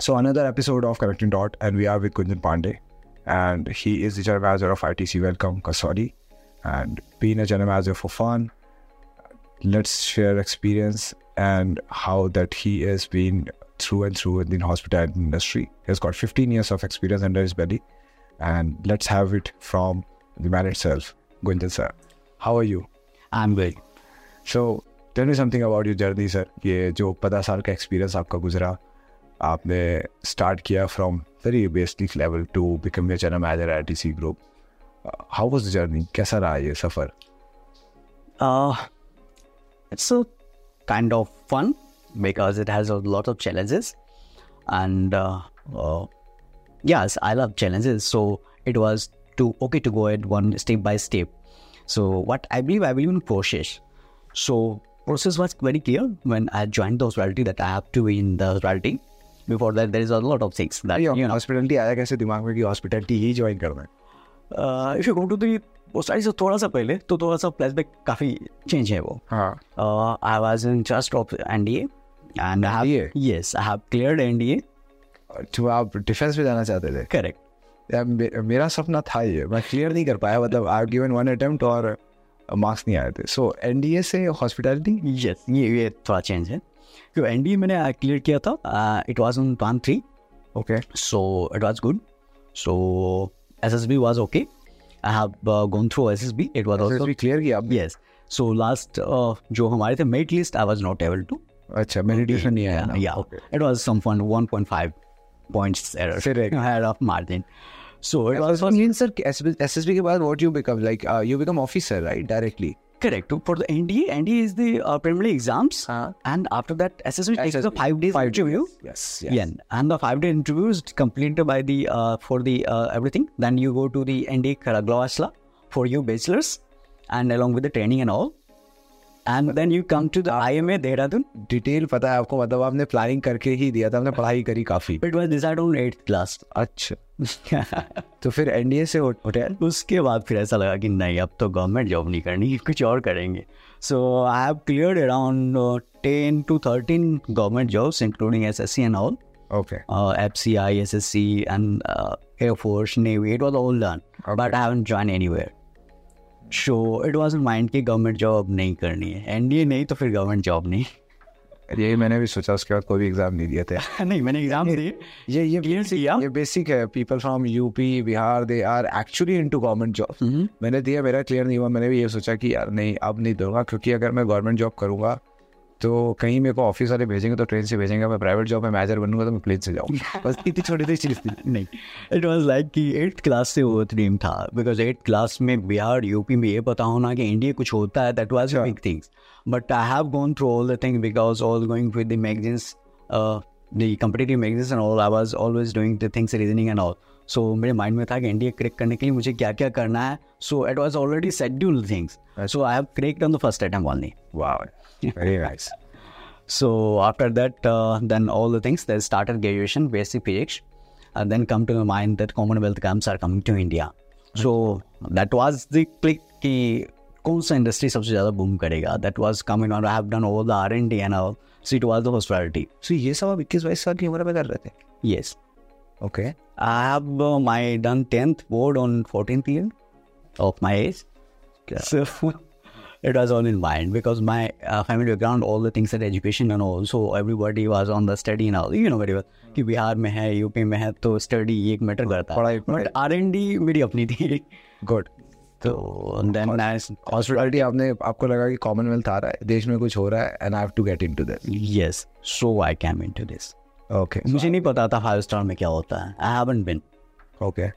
So another episode of Connecting Dot, and we are with Gunjan Pandey, and he is the General Manager of ITC Welcome Kaswadi. And being a General Manager for fun, let's share experience and how that he has been through and through in the hospitality industry. He has got 15 years of experience under his belly, and let's have it from the man itself. Gunjan sir, how are you? I'm good. So tell me something about your journey, sir. ये जो 15 साल का experience आपका गुजरा, आपने start किया from very basic level to become a general manager at DC Group. How was the journey? कैसा रहा ये सफर? It's a kind of fun because it has a lot of challenges, and yes, I love challenges. So it was to go at one step by step. So what I believe in process. So process was very clear when I joined the hospitality that I have to be in the hospitality. Before that, there is a lot of things that hospitality आया कैसे दिमाग में कि hospitality ही join करना है. If you go to the hospitality से थोड़ा सा पहले तो थोड़ा सा flashback काफी change है वो. I was in just of NDA and I have, yes, I have cleared NDA. तो आप defense में जाना चाहते थे? Correct. मेरा सपना था ये, मैं क्लियर नहीं कर पाया, मतलब I have given one attempt और मार्क्स नहीं आए थे. सो एनडीए से हॉस्पिटैलिटी, यस, ये थोड़ा चेंज है क्योंकि एनडीए मैंने क्लियर किया था. It was on plan 3. Okay, so it was good. So SSB was okay. I have gone through SSB. It was also clear किया, यस. सो लास्ट जो हमारे थे merit list, I was not able to. अच्छा, merit list नहीं आया. Yeah, it was some 1.5 points error, had off margin. So it was for SSB ke baad, what you become, like you become officer, right? Directly. Correct. For the NDA is the preliminary exams, and after that SSB takes the 5 days interview. Yes. Yeah, and the 5-day interview is completed by the for the everything. Then you go to the NDA Karaglavasla for your bachelor's, and along with the training and all. And then you come to the IMA Dehradun. Detail पता है आपको, मतलब आपने planning करके ही दिया था, आपने पढ़ाई करी काफी. It was decided on 8th class. अच्छा. तो फिर NDA से होटल. उसके बाद फिर ऐसा लगा कि नहीं, अब तो गवर्नमेंट जॉब नहीं करनी, कुछ और करेंगे. So I have cleared around 10 to 13 government jobs, including SSC and all. Okay. FCI, SSC, and Air Force, Navy. It was all done, okay. But I haven't joined anywhere. So it was in mind कि government job नहीं करनी है, NDA नहीं तो फिर government job नहीं. यही मैंने भी सोचा, उसके बाद कोई भी एग्जाम नहीं दिया था. नहीं, मैंने एग्जाम दिए. ये बेसिक है. People from UP, Bihar, they are actually into government job. मैंने दिया, मेरा क्लियर नहीं हुआ. मैंने भी ये सोचा कि यार नहीं, अब नहीं दूंगा, क्योंकि अगर मैं गवर्नमेंट जॉब करूँगा तो कहीं मेरे को ऑफिस वाले भेजेंगे तो ट्रेन से भेजेंगे, मैं प्राइवेट जॉब में मैनेजर बनूंगा तो मैं प्लेन से जाऊँगा. बस इतनी छोटी सी चीज़ थी. नहीं, इट वाज लाइक कि 8th क्लास से वो ड्रीम था, बिकॉज 8th क्लास में बिहार यूपी में ये पता होना कि इंडिया कुछ होता है, that was big things. But I have gone through all the thing because all going with the magazines, the competitive magazines and all. I was always doing the things, reasoning and all. So मेरे mind में था कि India crack करने के लिए मुझे क्या क्या करना है. So it was already scheduled things. So I have cracked on the first attempt only. Wow, very nice. So after that, then all the things, they started graduation, basic physics, and then come to my mind that Commonwealth camps are coming to India. So that was the click कि कौन सा industry सबसे ज़्यादा boom करेगा. That was coming on. I have done all the R&D and all. So it was the hospitality. So ये सब आप 21-22 साल की उम्र में कर रहे थे? Yes. Okay. I have my done 10th board on 14th year of my age. So it was all in mind because my family background, all the things that education and all, so everybody was on the study and all, you know very well कि बिहार में है, UP में है, तो study एक matter करता है. But R&D मेरी अपनी थी. गुड. तो देन हॉस्पिटलिटी आपने, आपको लगा कि कॉमनवेल्थ आ रहा है, देश में कुछ हो रहा है, and I have to get into this. Yes, so I came into this. Okay. मुझे नहीं पता था 5-star में क्या होता है. I haven't been. Okay.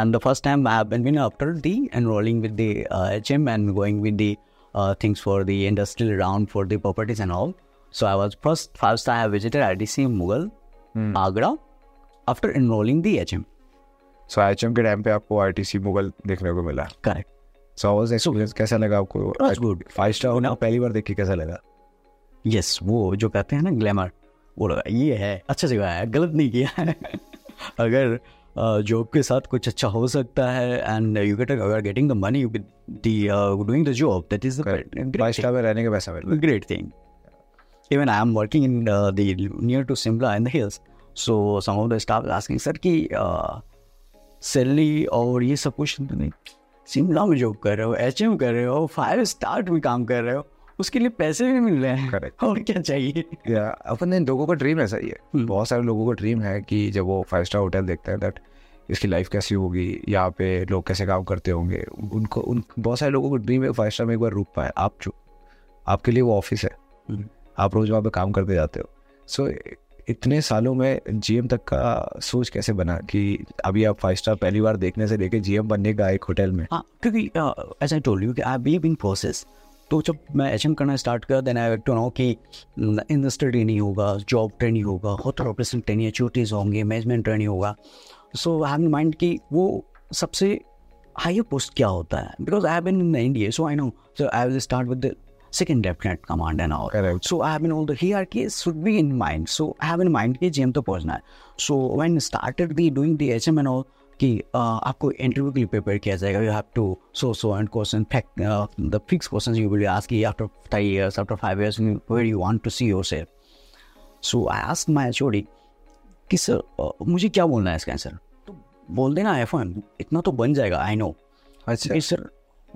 And the first time I have been after the enrolling with the HM and going with the things for the industrial round for the properties and all. So I was first I have visited ITC Mughal, Agra, after enrolling the HM. So HM के time पे आपको ITC Mughal देखने को मिला. Correct. So I was experience कैसा लगा आपको? It was good. 5-star होना पहली बार देख के कैसा लगा? Yes, वो जो कहते हैं ना ग्लैमर, वो लगा ये है, अच्छा जगह है, गलत नहीं किया है. अगर जॉब के साथ कुछ अच्छा हो सकता है, एंड यू गेट अगर getting the money with the doing the job, that is the great thing. रहने का पैसा, great thing. Even I am working in the near to Shimla in the hills, So some of the staff asking, sir, कि salary और ये सब कुछ नहीं, शिमला में जॉब कर रहे हो, HM कर रहे हो, 5 स्टार में काम कर रहे हो, उसके लिए पैसे भी मिल रहे हैं। Correct. और क्या चाहिए? या अपने लोगों का ड्रीम ऐसा ही है। बहुत सारे लोगों का ड्रीम है कि जब वो 5 स्टार होटल देखते हैं दैट इसकी लाइफ कैसी होगी, यहाँ पे लोग कैसे काम करते होंगे, उनको उन बहुत सारे लोगों को ड्रीम है 5 स्टार में एक बार रुक पाए। आप जो आपके लिए वो ऑफिस है, आप रोज वहाँ पे काम करते जाते हो। सो इतने सालों में जीएम तक का सोच कैसे बना कि अभी आप 5 स्टार पहली बार देखने से लेके जीएम बनने का एक होटल में? हाँ, क्योंकि एज आई टोल्ड यू कि आई बीव इन प्रोसेस। तो जब मैं एचएम करना स्टार्ट किया देन आई टू नो कि इंडस्ट्री ट्रेनिंग होगा, जॉब ट्रेनिंग होगा, होटल ऑपरेशन ट्रेनिंग, एचओटीज होंगे, मैनेजमेंट ट्रेनिंग होगा। सो आई हैव इन माइंड कि वो सबसे हाईएस्ट पोस्ट क्या होता है, because I have been in NDA, so I know so I will start with the second definite command and all. Correct. So I have been all the hierarchies should be in mind. So I have in mind कि GM तो पहुँचना है. So when started the doing the HM and all कि आपको interview के लिए prepare किया जाएगा. You have to so and question fact the fixed questions you will be asking after 3 years, after 5 years where you want to see yourself. So I asked my HOD कि sir मुझे क्या बोलना है इसका answer? तो बोल देना F1 इतना तो बन जाएगा I know. अच्छा sir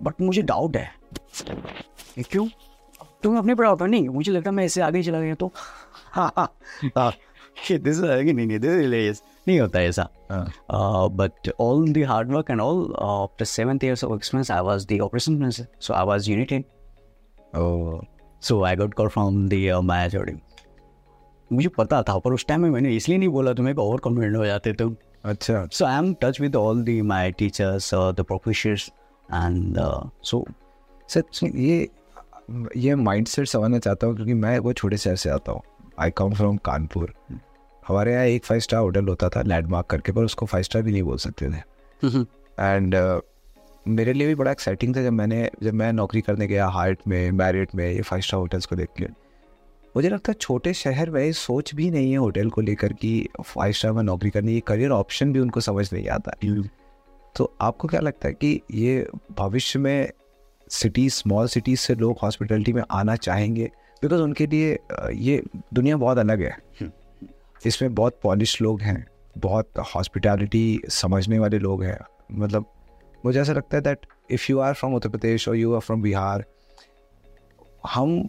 but मुझे doubt है. क्यों? तुम्हें अपने पढ़ा होता नहीं, मुझे लगता है मैं इससे आगे चला गया तो नहीं होता है ऐसा। But all the hard work and all after 7 years of experience I was the operation manager, so I was unit head. So I got call from the manager team. मुझे पता था पर उस टाइम में मैंने इसलिए नहीं बोला, तुम्हें ओवर कॉन्फिडेंट हो जाते तुम। अच्छा। So I am touch with all the my teachers, the professors and so sir ये माइंडसेट समझना चाहता हूँ क्योंकि मैं वो छोटे शहर से आता हूँ। I come from Kanpur. हमारे यहाँ एक 5 स्टार होटल होता था लैंडमार्क करके, पर उसको 5 स्टार भी नहीं बोल सकते थे। एंड मेरे लिए भी बड़ा एक्साइटिंग था जब मैं नौकरी करने गया हार्ट में, मैरियट में, ये 5 स्टार होटल्स को देख के। मुझे लगता है छोटे शहर में सोच भी नहीं है होटल को लेकर कि 5 स्टार में नौकरी करनी, ये करियर ऑप्शन भी उनको समझ नहीं आता। तो आपको क्या लगता है कि ये भविष्य में सिटीज, स्मॉल सिटीज़ से लोग हॉस्पिटलिटी में आना चाहेंगे? बिकॉज उनके लिए ये दुनिया बहुत अलग है, इसमें बहुत पॉलिश लोग हैं, बहुत हॉस्पिटलिटी समझने वाले लोग हैं। मतलब मुझे ऐसा लगता है that if you are from Uttar Pradesh और यू आर फ्रॉम बिहार, हम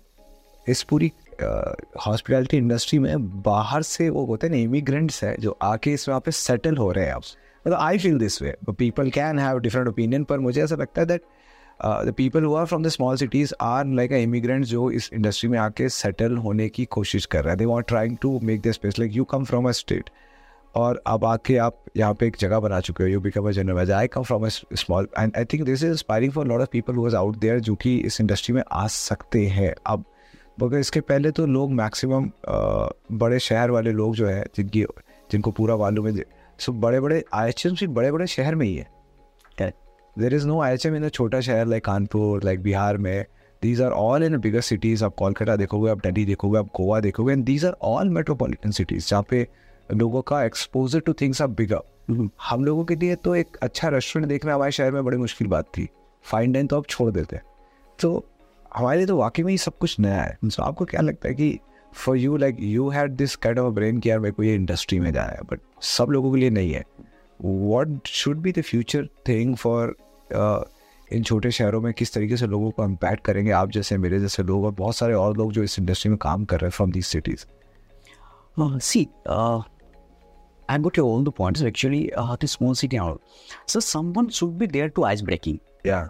इस पूरी हॉस्पिटलिटी इंडस्ट्री में बाहर से वो होते हैं ना, इमिग्रेंट्स हैं जो आके इसमें वहाँ पे सेटल हो रहे हैं। आप मतलब I feel this way, people can have different opinion, पर मुझे ऐसा लगता है that the people who are from the small cities are like an immigrant जो इस industry में आके settle होने की कोशिश कर रहा है। They are trying to make their space, like you come from a state और अब आके आप यहाँ पे एक जगह बना चुके हो, you become a general manager. I come from a small and I think this is inspiring for a lot of people who are out there जो कि इस industry में आ सकते हैं। अब मगर इसके पहले तो लोग maximum बड़े शहर वाले लोग जो है जिनको पूरा मालूम है, सो बड़े IHM सिर्फ बड़े शहर में ही है। There is no IHM in a छोटा शहर like कानपुर, like बिहार में। These are all in bigger cities। आप कोलकाता देखोगे, आप दिल्ली देखोगे, आप गोवा देखोगे, and these are all metropolitan cities जहाँ पे लोगों का exposure to things are bigger। हम लोगों के लिए तो एक अच्छा रेस्टोरेंट देखना हमारे शहर में बड़ी मुश्किल बात थी। फाइन डाइन तो आप छोड़ देते हैं, तो हमारे लिए तो वाकई में ये सब कुछ नया है। तो आपको क्या लगता है कि for you, like you had this kind of a brain कि यार मेरे को ये इंडस्ट्री में जाना है, but सब लोगों के लिए नहीं है। What should be the future thing for इन छोटे शहरों में किस तरीके से लोगों को इम्पैक्ट करेंगे आप जैसे, मेरे जैसे लोग और बहुत सारे और लोग जो इस इंडस्ट्री में काम कर रहे हैं from these cities? See I got all the points actually the small city and all. So someone should be there to ice breaking. Yeah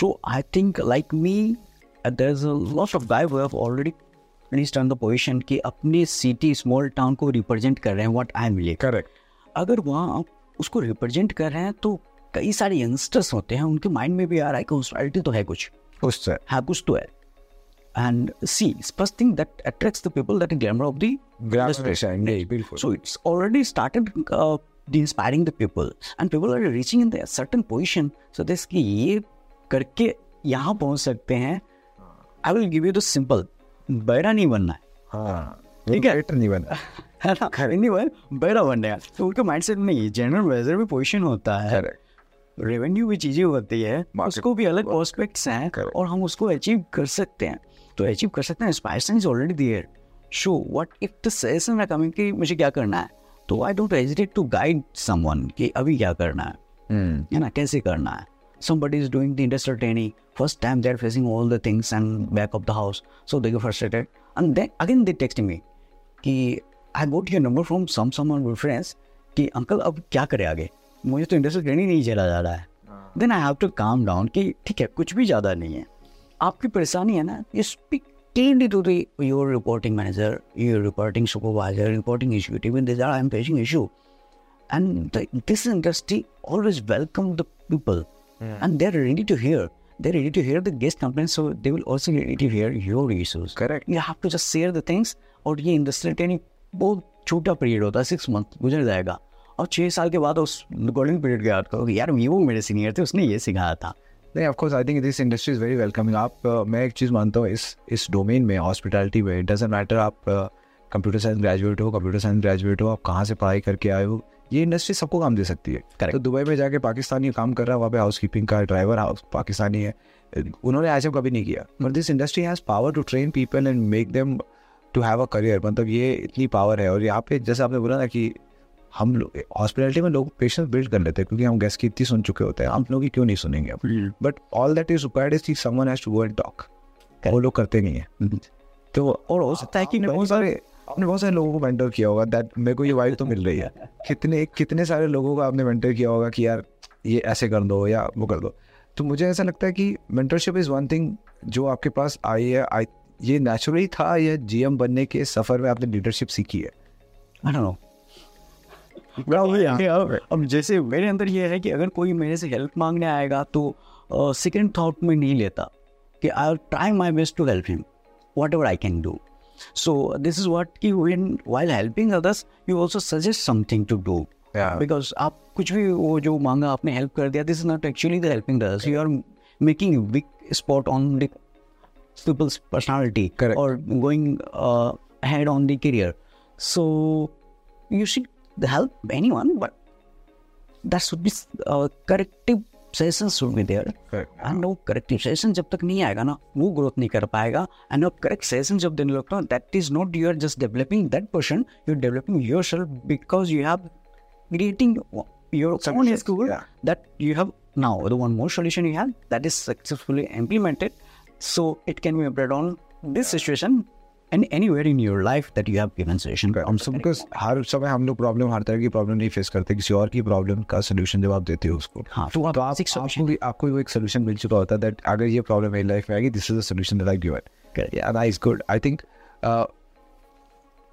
so I think like me there is a lot of guy who have already finished on the position कि अपनी city small town को represent कर रहे हैं। What I am लिए correct, अगर वहाँ उसको रिप्रेजेंट कर रहे हैं तो कई सारे यंगस्टर्स होते हैं, उनके माइंड में भी आ रहा है कि हॉस्पिटलिटी तो है, कुछ तो है। And see first thing that attracts the people that glamour of the glamour. So it's already started inspiring the people and people are reaching in the certain position, so this कि ये करके यहाँ पहुँच सकते हैं। I will give you the simple, बैरा नहीं बनना है। हाँ ठीक है, नहीं बनना है ना, नहीं बन बैरा बनने का। तो उनके माइंड सेट में ये जनरल मैनेजर भी पोजिशन होता है, रेवेन्यू भी चीज़ें होती है, उसको भी अलग पर्सपेक्ट्स हैं और हम उसको अचीव कर सकते हैं। तो अचीव कर सकते हैं, inspiration is already there. So what if the suggestion है कमिंग कि मुझे क्या करना है, तो I don't hesitate to guide someone कि अभी क्या करना है ना, कैसे करना है. Somebody is doing the industrial training. First time they are facing all the things and back of the house. So they get frustrated. And then again they text me. Ki, I got your number from someone friends. Ki, uncle, ab kya kare aage? Mujhe to industrial training nahi chela ja raha hai. Then I have to calm down. Ki, theek hai, kuch bhi zyada nahi hai. Aapki pareshani hai na, you speak clearly to your reporting manager, your reporting supervisor, reporting executive. When they are, I am facing issue. And this industry always welcome the people. Yeah. And they're ready to hear. They're ready to hear the guest complaints, so they will also be ready to hear your issues. Correct. You have to just share the things. और ये industrial training बहुत छोटा period होता है, 6 month गुजर जाएगा. और 6 साल के बाद उस गोल्डन पीरियड को याद करोगे, यार ये वो मेरे सीनियर थे, उसने ये सिखाया था. नहीं, of course I think this industry is very welcoming. आप मैं एक चीज़ मानता हूँ, इस डोमेन में, हॉस्पिटैलिटी में, इट डजंट मैटर आप कंप्यूटर साइंस ग्रेजुएट हो, आप कहाँ से पढ़ाई करके आए हो, ये इंडस्ट्री सबको काम दे सकती है. Correct. तो दुबई में जाके पाकिस्तानी काम कर रहा है, वहाँ पे हाउसकीपिंग का ड्राइवर पाकिस्तानी है, उन्होंने ऐसा कभी नहीं किया. But this industry has power to train people and make them to have a career. मतलब ये इतनी पावर है. और यहाँ पे जैसे आपने बोला ना कि हम लोग हॉस्पिटलिटी में लोग पेशेंस बिल्ड कर लेते हैं क्योंकि हम गेस्ट की इतनी सुन चुके होते हैं, हम लोग क्यों नहीं सुनेंगे. But all that is required is that someone has to go and talk. वो लोग करते नहीं है. तो और हो सकता है कि आपने बहुत सारे लोगों को मेंटर किया होगा, दैट मेरे को ये वाइब तो मिल रही है. कितने सारे लोगों को आपने मेंटर किया होगा कि यार ये ऐसे कर दो या वो कर दो. तो मुझे ऐसा लगता है कि मेंटरशिप इज़ वन थिंग जो आपके पास आई है. ये नेचुरली था या जीएम बनने के सफ़र में आपने लीडरशिप सीखी है? I don't know. अब जैसे मेरे अंदर ये है कि अगर कोई मेरे से हेल्प मांगने आएगा तो सेकेंड थॉट में नहीं लेता कि I will try my best to help him whatever I can do. So this is what कि when while helping others you also suggest something to do. Yeah. Because आप कुछ भी वो जो मांगा आपने help कर दिया, this is not actually the helping others. Okay. You are making a big spot on the people's personality. Correct. Or going ahead on the career. So you should help anyone, but that should be corrective sessions should be there. Correct. And no corrective session जब तक नहीं आएगा ना, वो growth नहीं कर पाएगा. And no correct session जब देने लगता हूँ, that is not you are just developing that person, you are developing yourself because you have creating your own school that you have now the one more solution you have that is successfully implemented. So it can be applied on this situation and anywhere in your life that you have given suggestion. Because हर समय हम लोग problem, हर तरह की problem नहीं face करते. किसी और की प्रॉब्लम का सोल्यूशन जब आप देते हो उसको, हाँ, तो आपको वो एक सोल्यूशन मिल चुका होता है दैट अगर ये प्रॉब्लम मेरी लाइफ में आएगी, this is the solution that I given. And I is good I think.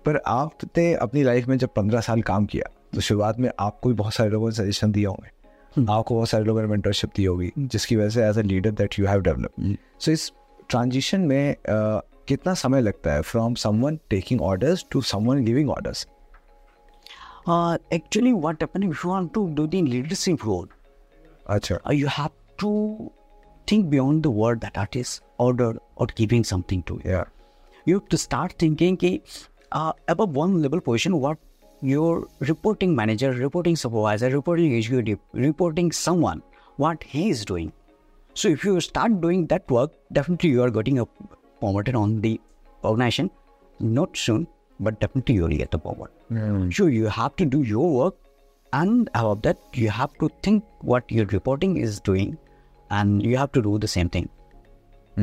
पर आपने अपनी लाइफ में जब 15 साल काम किया तो शुरुआत में आपको भी बहुत सारे लोगों ने सजेशन दिया होंगे, आपको बहुत सारे लोगों ने मेंटरशिप दी होगी, जिसकी वजह से as a leader that you have developed. So इस ट्रांजिशन में कितना समय लगता है from someone taking orders to someone giving orders? Actually what happen if you want to do the leadership role, अच्छा, you have to think beyond the word that are is order और giving something to you. You have to start thinking कि above one level position what your reporting manager, reporting supervisor, reporting executive, reporting someone what he is doing. So if you start doing that work, definitely you are getting a promoted on the organization, not soon, but definitely you will get the promotion. So you have to do your work, and above that you have to think what your reporting is doing, and you have to do the same thing.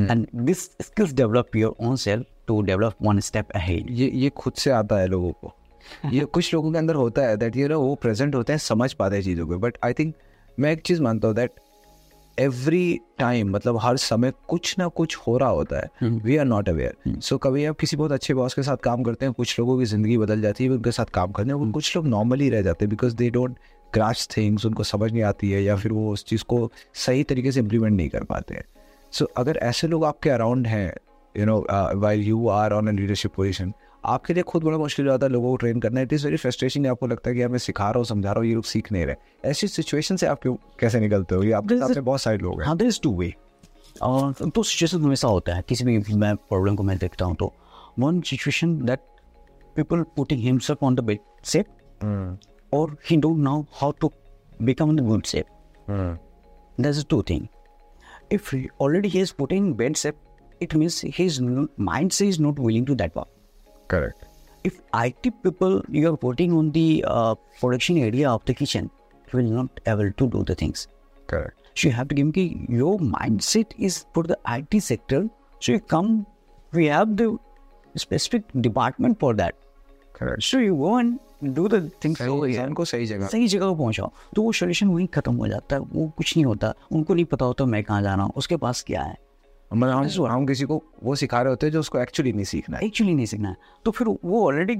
And this skills develop your own self to develop one step ahead. ये खुद से आता है लोगों को. ये कुछ लोगों के अंदर होता है that ये ना वो present होते हैं, समझ पाते हैं चीज़ों को. But I think मैं एक चीज़ मानता हूँ that एवरी टाइम, मतलब हर समय कुछ ना कुछ हो रहा होता है. We are not aware. So कभी आप किसी बहुत अच्छे बॉस के साथ काम करते हैं, कुछ लोगों की ज़िंदगी बदल जाती है उनके साथ काम करने, और कुछ लोग नॉर्मली रह जाते हैं because they don't grasp things, उनको समझ नहीं आती है या फिर वो उस चीज़ को सही तरीके से इम्प्लीमेंट नहीं कर पाते हैं. सो अगर ऐसे लोग आपके अराउंड हैं, you know, while you are on a leadership position, आपके लिए खुद बड़ा मुश्किल हो जाता है लोगों को ट्रेन करना. It is very frustrating. आपको लगता है कि यार मैं सिखा रहा हूँ, समझा रहा हूँ, ये लोग सीख नहीं रहे. ऐसी सिचुएशन से आप कैसे निकलते हो? ये आपके साथ में बहुत सारे लोग हैं. हाँ, देयर इज टू वे. तो सिचुएशन हमेशा होता है, किसी भी मैं प्रॉब्लम को मैं देखता हूँ तो one situation that people putting himself on the bad shape और he don't know how to become the good shape. There is two thing. If already he is putting bad shape, it means his mind से is not willing to that work. Correct. if IT people, you are putting on the production area of the kitchen, you will not able to do the things. Correct. So you have to give me your mindset is for the IT sector. So you come, we have the specific department for that. Correct. So you go and do the things. को सही जगह पहुंचाओ, तो वो solution वहीं खत्म हो जाता है, वो कुछ नहीं होता, उनको नहीं पता होता मैं कहाँ जा रहा हूँ, उसके पास क्या है. मतलब हम किसी को वो सिखा रहे होते हैं जो उसको एक्चुअली नहीं सीखना है, तो फिर वो ऑलरेडी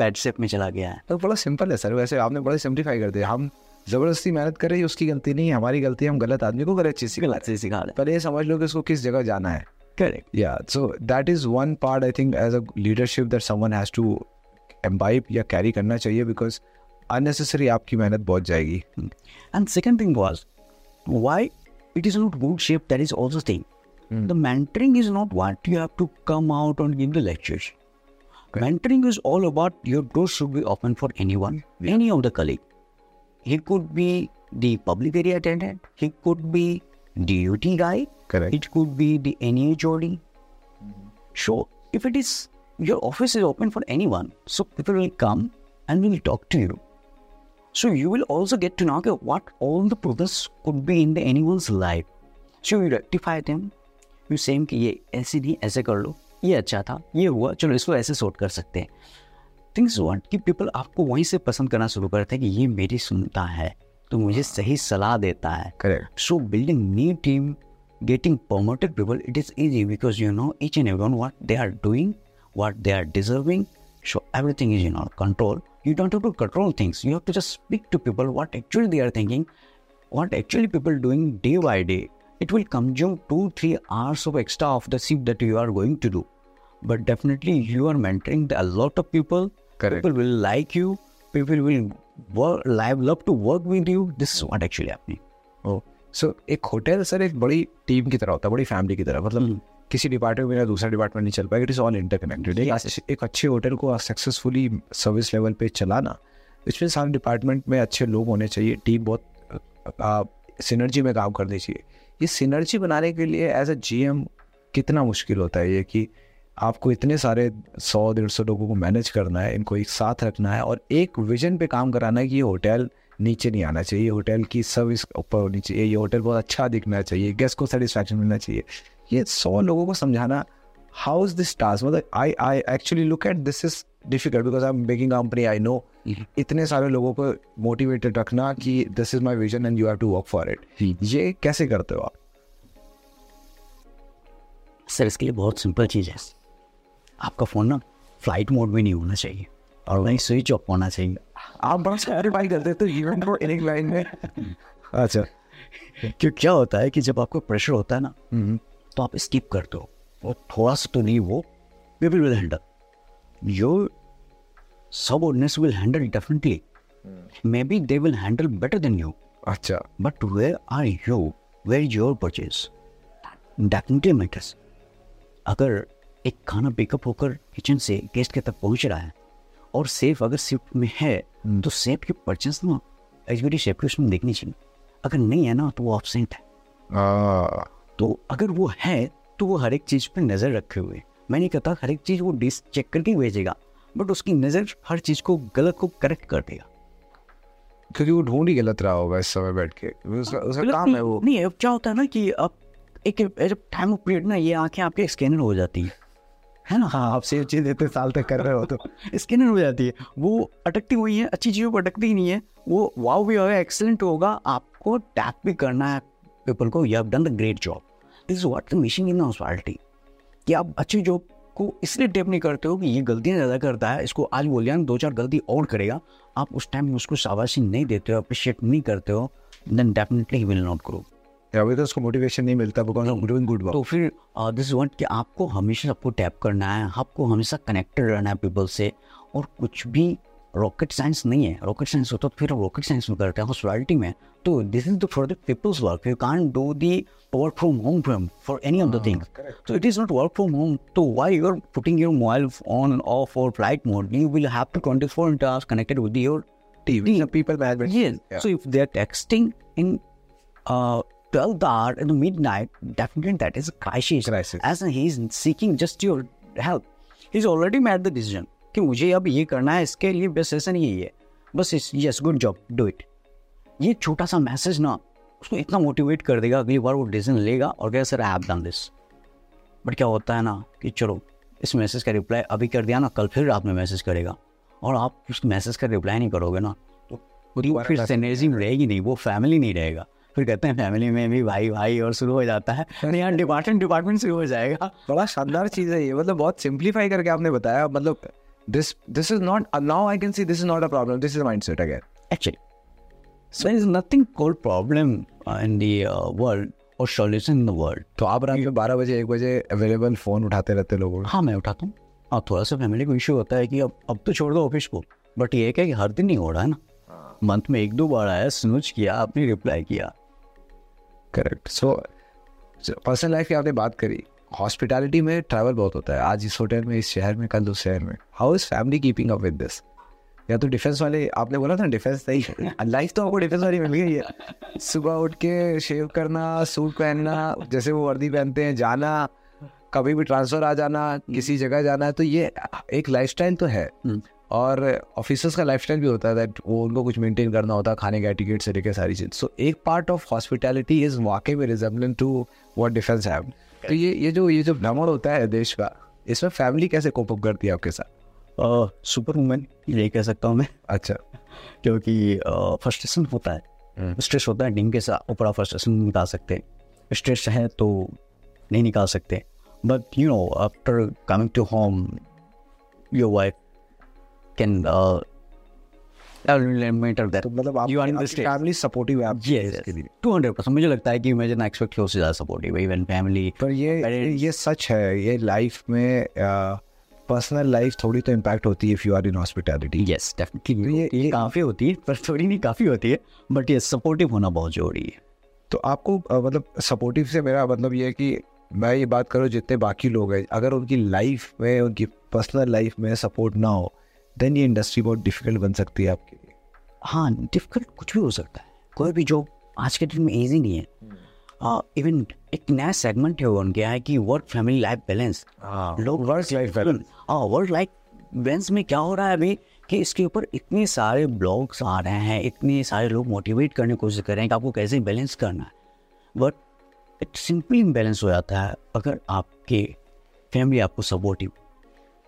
बैड शेप में चला गया है. तो बड़ा सिंपल है सर, वैसे आपने बड़ा सिंप्लीफाई कर दिया. हम ज़बरदस्ती मेहनत कर रही, उसकी गलती नहीं है, हमारी गलती है, हम गलत आदमी को गलत चीज़ सिखा रहे. पहले ये समझ लो कि उसको किस जगह जाना है. Correct. Yeah, so that is one part I think as a leadership that someone has to imbibe या carry करना चाहिए, because unnecessary आपकी मेहनत बहुत जाएगी. And second thing was why it is not good shape, that is also thing. The mentoring is not what you have to come out and give the lectures. Okay. Mentoring is all about your doors should be open for anyone, any of the colleague. He could be the public area attendant, he could be DUT guy, correct. It could be the NDA Jodi. So if it is, your office is open for anyone, so people will come and will talk to you. So you will also get to know what all the problems could be in the anyone's life. So you rectify them. You say कि ये ऐसे नहीं, ऐसे कर लो, ये अच्छा था, ये हुआ, चलो इसको ऐसे sort कर सकते हैं. Things want कि people आपको वहीं से पसंद करना शुरू करते हैं कि ये मेरी सुनता है, तो मुझे सही सलाह देता है. Correct. So building new team, getting promoted people, it is easy because you know each and everyone what they are doing, what they are deserving. So everything is in our control. You don't have to control things. You have to just speak to people what actually they are thinking, what actually people doing day by day. It will consume 2-3 hours of extra of the shift that you are going to do. But definitely you are mentoring a lot of people. Correct. People will like you. People will love to work with you. This is what actually happening. Oh. So, एक hotel sir एक बड़ी team की तरह होता है, बड़ी family की तरह. मतलब किसी डिपार्टमेंट में दूसरा डिपार्टमेंट नहीं चल पाएगा. It is all interconnected. एक अच्छे होटल को सक्सेसफुली सर्विस लेवल पे चलाना, इसमें सारे डिपार्टमेंट में अच्छे लोग होने चाहिए. टीम बहुत सिनर्जी में काम करनी चाहिए. ये सिनर्जी बनाने के लिए एज अ GM कितना मुश्किल होता है ये, कि आपको इतने सारे 100-150 लोगों को मैनेज करना है, इनको एक साथ रखना है और एक विजन पे काम कराना है कि ये होटल नीचे नहीं आना चाहिए, होटल की सर्विस ऊपर होनी चाहिए, ये होटल बहुत अच्छा दिखना चाहिए, गेस्ट को सेटिस्फैक्शन मिलना चाहिए. ये 100 लोगों को समझाना, हाउ इज़ दिस टास्क? मतलब I actually look at this is difficult because I am making company, I know. इतने सारे लोगों को मोटिवेटेड रखना कि this is my vision and you have to work for it, ये कैसे करते हो आप सर? इसके लिए बहुत सिंपल चीज़ है, आपका फ़ोन ना फ्लाइट मोड में नहीं होना चाहिए और वहीं स्विच ऑफ होना चाहिए. आप बड़ा सेटिस्फाई करते तो इवेंट को एक लाइन में अच्छा, क्यों क्या होता है कि जब आपको प्रेशर होता है ना तो आप स्किप करते हो, और थोड़ा सा तो नहीं, वो people will handle, your subordinates will handle differently. Maybe they will handle better than you. Achha. But where are you? Where is your purchase? Definitely matters. अगर एक खाना पिकअप होकर किचन से गेस्ट के तक पहुंच रहा है और सेफ अगर शिफ्ट में है तो सेफ की परचेस ना एग्जीक्यूटिव शेफ की उसमें देखनी चाहिए. अगर नहीं है ना तो वो ऑब्सेंट है. तो अगर वो है तो वो हर एक चीज़ पर नज़र रखे हुए. मैं नहीं कहता हर एक चीज़ वो डिश चेक करके भेजेगा, बट उसकी नज़र हर चीज़ को गलत को करेक्ट कर देगा, क्योंकि वो ढूंढ ही गलत रहा होगा इस समय बैठ के. उसका काम है वो नहीं. अब क्या होता है ना कि अब एक जब टाइम ऑफ पीरियड ना, ये आँखें आपके स्कैनर हो जाती है ना. हाँ, आप सेव चीज़ इतने साल तक कर रहे हो तो स्कैनर हो जाती है, वो अटकती हुई है, अच्छी चीज़ों पर अटकती ही नहीं है. वो वाव भी होगा, एक्सेलेंट होगा, आपको टैप भी करना है पीपल को, you have done the great job. This is what the missing in hospitality, कि आप अच्छी जॉब को इसलिए टेप नहीं करते हो कि ये गलतियाँ ज़्यादा करता है, इसको आज बोलिए ना 2-4 गलती और करेगा, आप उस टाइम में उसको शाबाशी नहीं देते हो, अप्रिशिएट नहीं करते हो, then definitely he will not grow. अभी तो उसको मोटिवेशन नहीं मिलता because of doing good work. तो फिर दिस वांट कि आपको हमेशा सबको टैप करना है, आपको हमेशा कनेक्टेड रहना है पीपल से, और कुछ भी रॉकेट साइंस नहीं है. रॉकेट साइंस होता तो फिर रॉकेट साइंस में करते हैं हॉस्पिटैलिटी में. तो this is the for the peoples work, you can't do the work from home for any of the things. तो it is not work from home. तो why you are putting your mobile on off और flight mode? You will have to 24 into hours connected with your team, people management. Yes, so if they are texting in 12th hour in the midnight, definitely that is a crisis. As he is seeking just your help. He's already made the decision. कि मुझे अब ये करना है, इसके लिए best session यही है, बस yes good job do it. ये छोटा सा मैसेज ना उसको इतना मोटिवेट कर देगा, अगली बार वो डिसीजन लेगा और कहेगा sir I have done this. But क्या होता है ना कि चलो इस मैसेज का रिप्लाई अभी कर दिया ना, कल फिर रात में मैसेज करेगा और आप उस मैसेज का रिप्लाई नहीं करोगे ना तो फिर एनर्जी रहेगी नहीं, वो फैमिली नहीं रहेगा। फिर कहते हैं फैमिली में भी भाई भाई और शुरू हो जाता है, यहाँ डिपार्टमेंट शुरू हो जाएगा। बड़ा शानदार चीज़ है ये, मतलब बहुत सिंप्लीफाई करके आपने बताया। मतलब this is not, now I can see this is not a problem, this is mindset again. Actually so is nothing called problem in the world और सॉल्यूशन इन द वर्ल्ड। तो आप रात में 12 बजे 1 बजे अवेलेबल फ़ोन उठाते रहते लोगों? हाँ मैं उठाता हूँ। हाँ थोड़ा सा फैमिली को इशू होता है कि अब तो छोड़ दो ऑफिस को, बट ये है कि हर दिन नहीं हो रहा है ना, मंथ में 1-2 बार आया, स्नूज किया, आपने रिप्लाई किया। करेक्ट। सो पर्सनल लाइफ की आपने बात करी, हॉस्पिटैलिटी में ट्रैवल बहुत होता है, आज इस होटल में, इस शहर में, कल उस शहर में। How is family keeping up with this? या तो डिफेंस वाले, आपने बोला था ना डिफेंस सही लाइफ तो आपको डिफेंस वाली मिल गई है, सुबह उठ के शेव करना, सूट पहनना, जैसे वो वर्दी पहनते हैं, जाना, कभी भी ट्रांसफ़र आ जाना, किसी जगह जाना, तो ये एक लाइफस्टाइल तो है। और ऑफिसर्स का लाइफस्टाइल भी होता है दैट वो उनको कुछ मेंटेन करना होता है, खाने का एटिकेट से लेकर सारी चीज़। सो एक पार्ट ऑफ हॉस्पिटैलिटी इज़ वाकई में resemblant to what defence have. तो ये जो भ्रमण होता है देश का, इसमें फैमिली कैसे कोप अप करती है आपके साथ? सुपर वुमेन ये कह सकता हूँ मैं। अच्छा। क्योंकि फ्रस्ट्रेशन होता है, स्ट्रेस होता है, टीम के साथ ऊपर फ्रस्ट्रेशन निकाल सकते हैं, स्ट्रेस है तो नहीं निकाल सकते। But you know, after coming to home, your wife can matter that. So, you understand. Family supportive है आपके लिए। 200%। मुझे लगता है कि मैं जितना एक्सपेक्ट किया उससे ज़्यादा सपोर्टिव है, इवन फैमिली। पर ये सच है, ये लाइफ में पर्सनल लाइफ थोड़ी तो इम्पैक्ट होती है if you are in hospitality. Yes definitely, ये काफ़ी होती है, पर थोड़ी नहीं काफ़ी होती है, बट ये सपोर्टिव होना बहुत ज़रूरी है। तो आपको मतलब सपोर्टिव से मेरा मतलब ये है कि मैं ये बात करूँ जितने बाकी लोग हैं, अगर उनकी लाइफ में, उनकी पर्सनल लाइफ में सपोर्ट ना हो देन ये इंडस्ट्री बहुत डिफ़िकल्ट बन सकती है आपके लिए। हाँ डिफ़िकल्ट कुछ भी हो सकता है, कोई भी जॉब आज के डेट में ईजी नहीं है। इवन एक नया सेगमेंट है उनके यहाँ कि वर्क फैमिली लाइफ बैलेंस, लोग वर्क लाइफ बैलेंस। हाँ वर्क लाइफ बैलेंस में क्या हो रहा है अभी कि इसके ऊपर इतने सारे ब्लॉग्स आ रहे हैं, इतने सारे लोग मोटिवेट करने की कोशिश कर रहे हैं कि आपको कैसे बैलेंस करना है, बट इट सिंपली इम्बैलेंस हो जाता है। अगर आपके फैमिली आपको सपोर्टिव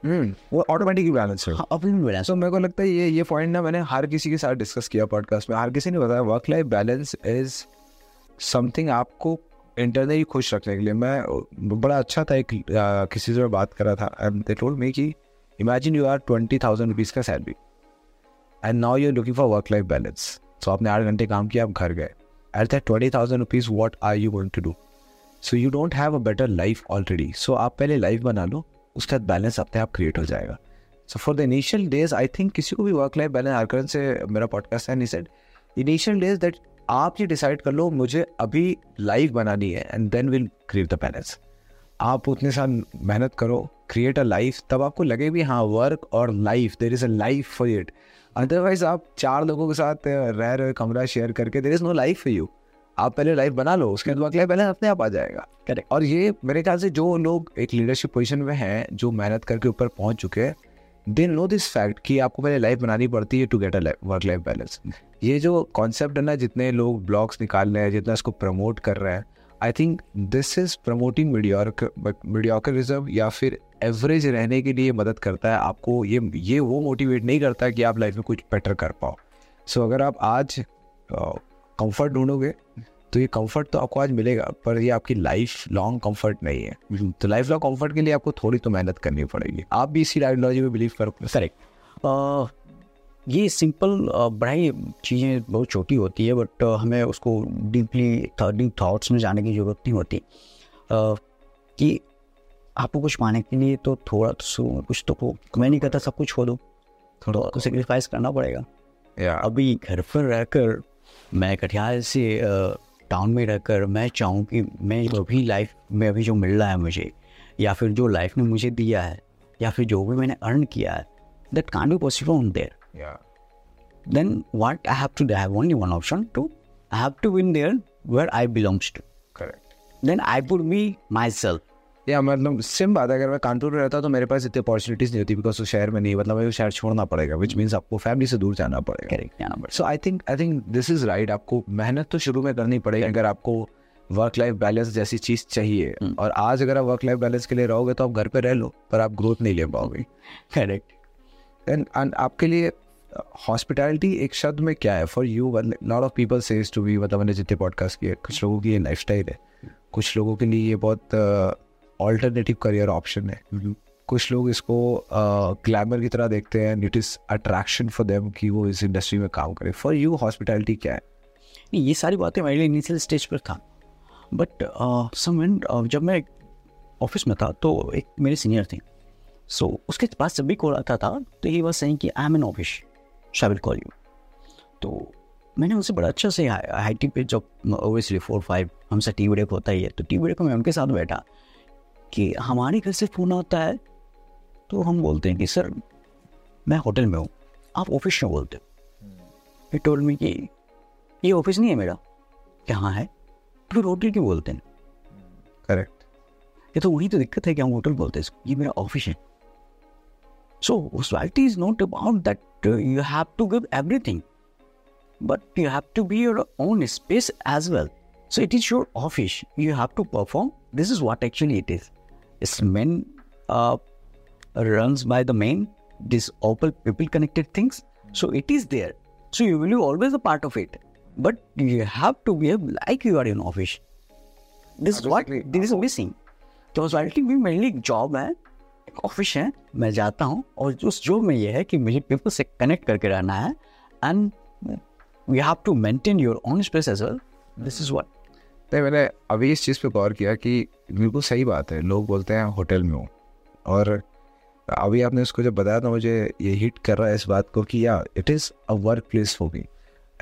वो ऑटोमेटिकली बैलेंस है। हाँ, so, मेरे को लगता है ये पॉइंट ना मैंने हर किसी के साथ डिस्कस किया पॉडकास्ट में, हर किसी ने बताया work life balance is something आपको इंटरनली खुश रखने के लिए। मैं बड़ा अच्छा था, एक किसी से मैं बात कर रहा था एंड दे टोल्ड मी कि इमेजिन यू आर 20,000 रुपीज़ का salary and now you are looking for work life balance. So आपने 8 घंटे काम किया, आप घर गए, at that 20,000 rupees what are you going to do? So you don't have a better life already. So आप पहले life बना लो, उसके बाद balance अपने आप create हो जाएगा। So for the initial days I think किसी को भी work life balance, आर्करन से मेरा podcast है and he said initial days that आप ये decide कर लो मुझे अभी life बनानी है and then we'll create the balance. आप उतने साल मेहनत करो, create a life, तब आपको लगे भी हाँ work और life, there is a life for it. Otherwise आप 4 लोगों के साथ रह रहे कमरा शेयर करके there is no life for you. आप पहले लाइफ बना लो, उसके बाद वर्क लाइफ बैलेंस अपने आप आ जाएगा। करेक्ट। और ये मेरे ख्याल से जो लोग एक लीडरशिप पोजीशन में हैं, जो मेहनत करके ऊपर पहुंच चुके हैं, दे नो दिस फैक्ट कि आपको पहले लाइफ बनानी पड़ती है to get a work life balance. ये जो कॉन्सेप्ट है ना, जितने लोग ब्लॉग्स निकाल रहे हैं, जितना इसको प्रमोट कर रहे हैं, I think this is promoting mediocrism या फिर एवरेज रहने के लिए मदद करता है आपको। ये वो मोटिवेट नहीं करता है कि आप लाइफ में कुछ बेटर कर पाओ। सो अगर आप आज कंफर्ट ढूंढोगे तो ये कंफर्ट तो आपको आज मिलेगा, पर ये आपकी लाइफ लॉन्ग कंफर्ट नहीं है। तो लाइफ लॉन्ग कंफर्ट के लिए आपको थोड़ी तो मेहनत करनी पड़ेगी। आप भी इसी आइडियोलॉजी में बिलीव करो। करेक्ट। ये सिंपल बड़ी चीज़ें बहुत छोटी होती है, बट हमें उसको डीप थाट्स में जाने की ज़रूरत नहीं होती। कि आपको कुछ पाने के लिए तो थोड़ा तो कुछ तो हो, मैं नहीं कहता सब कुछ हो दो, थोड़ा तो सेक्रीफाइस करना पड़ेगा। अभी घर पर रहकर, मैं कटिहार से टाउन में रहकर, मैं चाहूँ कि मैं जो भी लाइफ में अभी जो मिल रहा है मुझे, या फिर जो लाइफ ने मुझे दिया है, या फिर जो भी मैंने अर्न किया है, that can't be possible on there. Then what I have to do, I have only one option, to I have to win there where I belongs to. Correct. Then I would be myself. या मतलब SIM बात है, अगर मैं कानपुर में रहता तो मेरे पास इतनी अपॉर्चुनिटीज़ नहीं होती बिकॉज वो शहर में नहीं, मतलब वो शहर छोड़ना पड़ेगा, विच मीन्स आपको फैमिली से दूर जाना पड़ेगा, करेक्ट जाना पड़ेगा। So I think this is right. आपको मेहनत तो शुरू में करनी पड़ेगी अगर आपको वर्क लाइफ बैलेंस जैसी चीज़ चाहिए, और आज अगर आप वर्क लाइफ बैलेंस के लिए रहोगे तो आप घर पर रह लो पर आप ग्रोथ नहीं ले पाओगे, करेक्ट। एंड आपके लिए हॉस्पिटैलिटी एक शब्द में क्या है for you? Lot of people says to me, मतलब मैंने जितने पॉडकास्ट किए, कुछ लोगों की ये लाइफ स्टाइल है, कुछ लोगों के लिए ये बहुत ऑल्टरनेटिव करियर ऑप्शन है, कुछ लोग इसको ग्लैमर की तरह देखते हैं, it is attraction for them कि वो इस इंडस्ट्री में काम करें। फॉर यू हॉस्पिटैलिटी क्या है? नहीं, ये सारी बातें मेरे लिए इनिशियल स्टेज पर था, बट समवन जब मैं ऑफिस में था तो एक मेरे सीनियर थे, सो उसके पास जब भी कॉल आता था तो ही वाज सेइंग कि I am an office, I will call you. तो मैंने उनसे बड़ा अच्छा से आई टी पे जब ओबियसली 4-5 हमसे टी ब्रेक होता ही है, तो टी ब्रेक में उनके साथ बैठा कि हमारे घर से फ़ोन आता है तो हम बोलते हैं कि सर मैं होटल में हूँ, आप ऑफिस में बोलते हो। ये टोल्ड मी कि ये ऑफिस नहीं है मेरा, कहाँ है? तो फिर होटल क्यों बोलते हैं? करेक्ट, ये तो वही तो दिक्कत है कि हम होटल बोलते हैं, ये मेरा ऑफिस है। So society is not about that you have to give everything, but you have to be your own space as well. So it is your office, you have to perform, this is what actually it is. It's men runs by the men, this all people connected things. So it is there. So you will be always a part of it. But you have to behave like you are in office. This is what this is missing. तो society में मेरे लिए एक job है, एक office है, मैं जाता हूँ और उस जॉब में ये है कि मुझे पीपल से कनेक्ट करके रहना है, and we have to maintain your own space as well. This is what. तो मैंने अभी इस चीज़ पे गौर किया कि बिल्कुल सही बात है, लोग बोलते हैं होटल में हूँ, और अभी आपने उसको जब बताया था मुझे ये हिट कर रहा है इस बात को कि या it is a work place for me.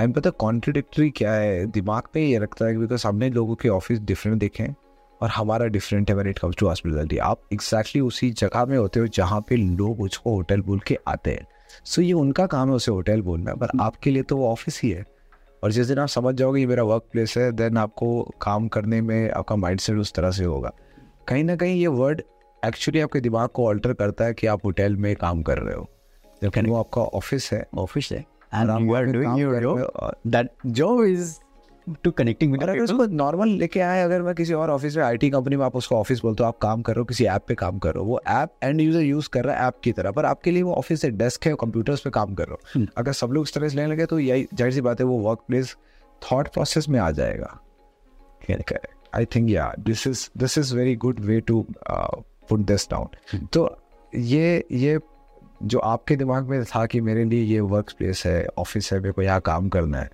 And पता कॉन्ट्रडिक्टरी क्या है, दिमाग पे ये रखता है कि बिकॉज हमने लोगों के ऑफिस डिफरेंट देखे हैं और हमारा डिफरेंट है when it comes to hospitality. आप एग्जैक्टली उसी जगह में होते हो जहाँ पे लोग उसको होटल बोल के आते हैं। सो ये उनका काम है उसे होटल बोलना, पर आपके लिए तो वो ऑफिस ही है। और जिस दिन आप समझ जाओगे ये मेरा वर्क प्लेस है, देन आपको काम करने में आपका माइंडसेट उस तरह से होगा। कहीं ना कहीं ये वर्ड एक्चुअली आपके दिमाग को ऑल्टर करता है कि आप होटल में काम कर रहे हो, लेकिन वो आपका ऑफिस है, ऑफिस है। उसको नॉर्मल लेके आए। अगर मैं किसी और ऑफिस में IT कंपनी में आप उसको ऑफिस बोलते हो, आप काम कर रहे हो, किसी ऐप पे काम कर रहे हो, वो ऐप एंड यूजर यूज कर रहा है ऐप की तरह, पर आपके लिए वो ऑफिस है, डेस्क है, कंप्यूटर्स पे काम कर रहे हो। अगर सब लोग इस तरह से लेने लगे तो यही जाहिर सी बात है वो वर्क प्लेस थॉट प्रोसेस में आ जाएगा। आई थिंक या this is very good way to put this down. तो ये जो आपके दिमाग में था कि मेरे लिए ये वर्क प्लेस है, ऑफिस है, मेरे को यहाँ काम करना है,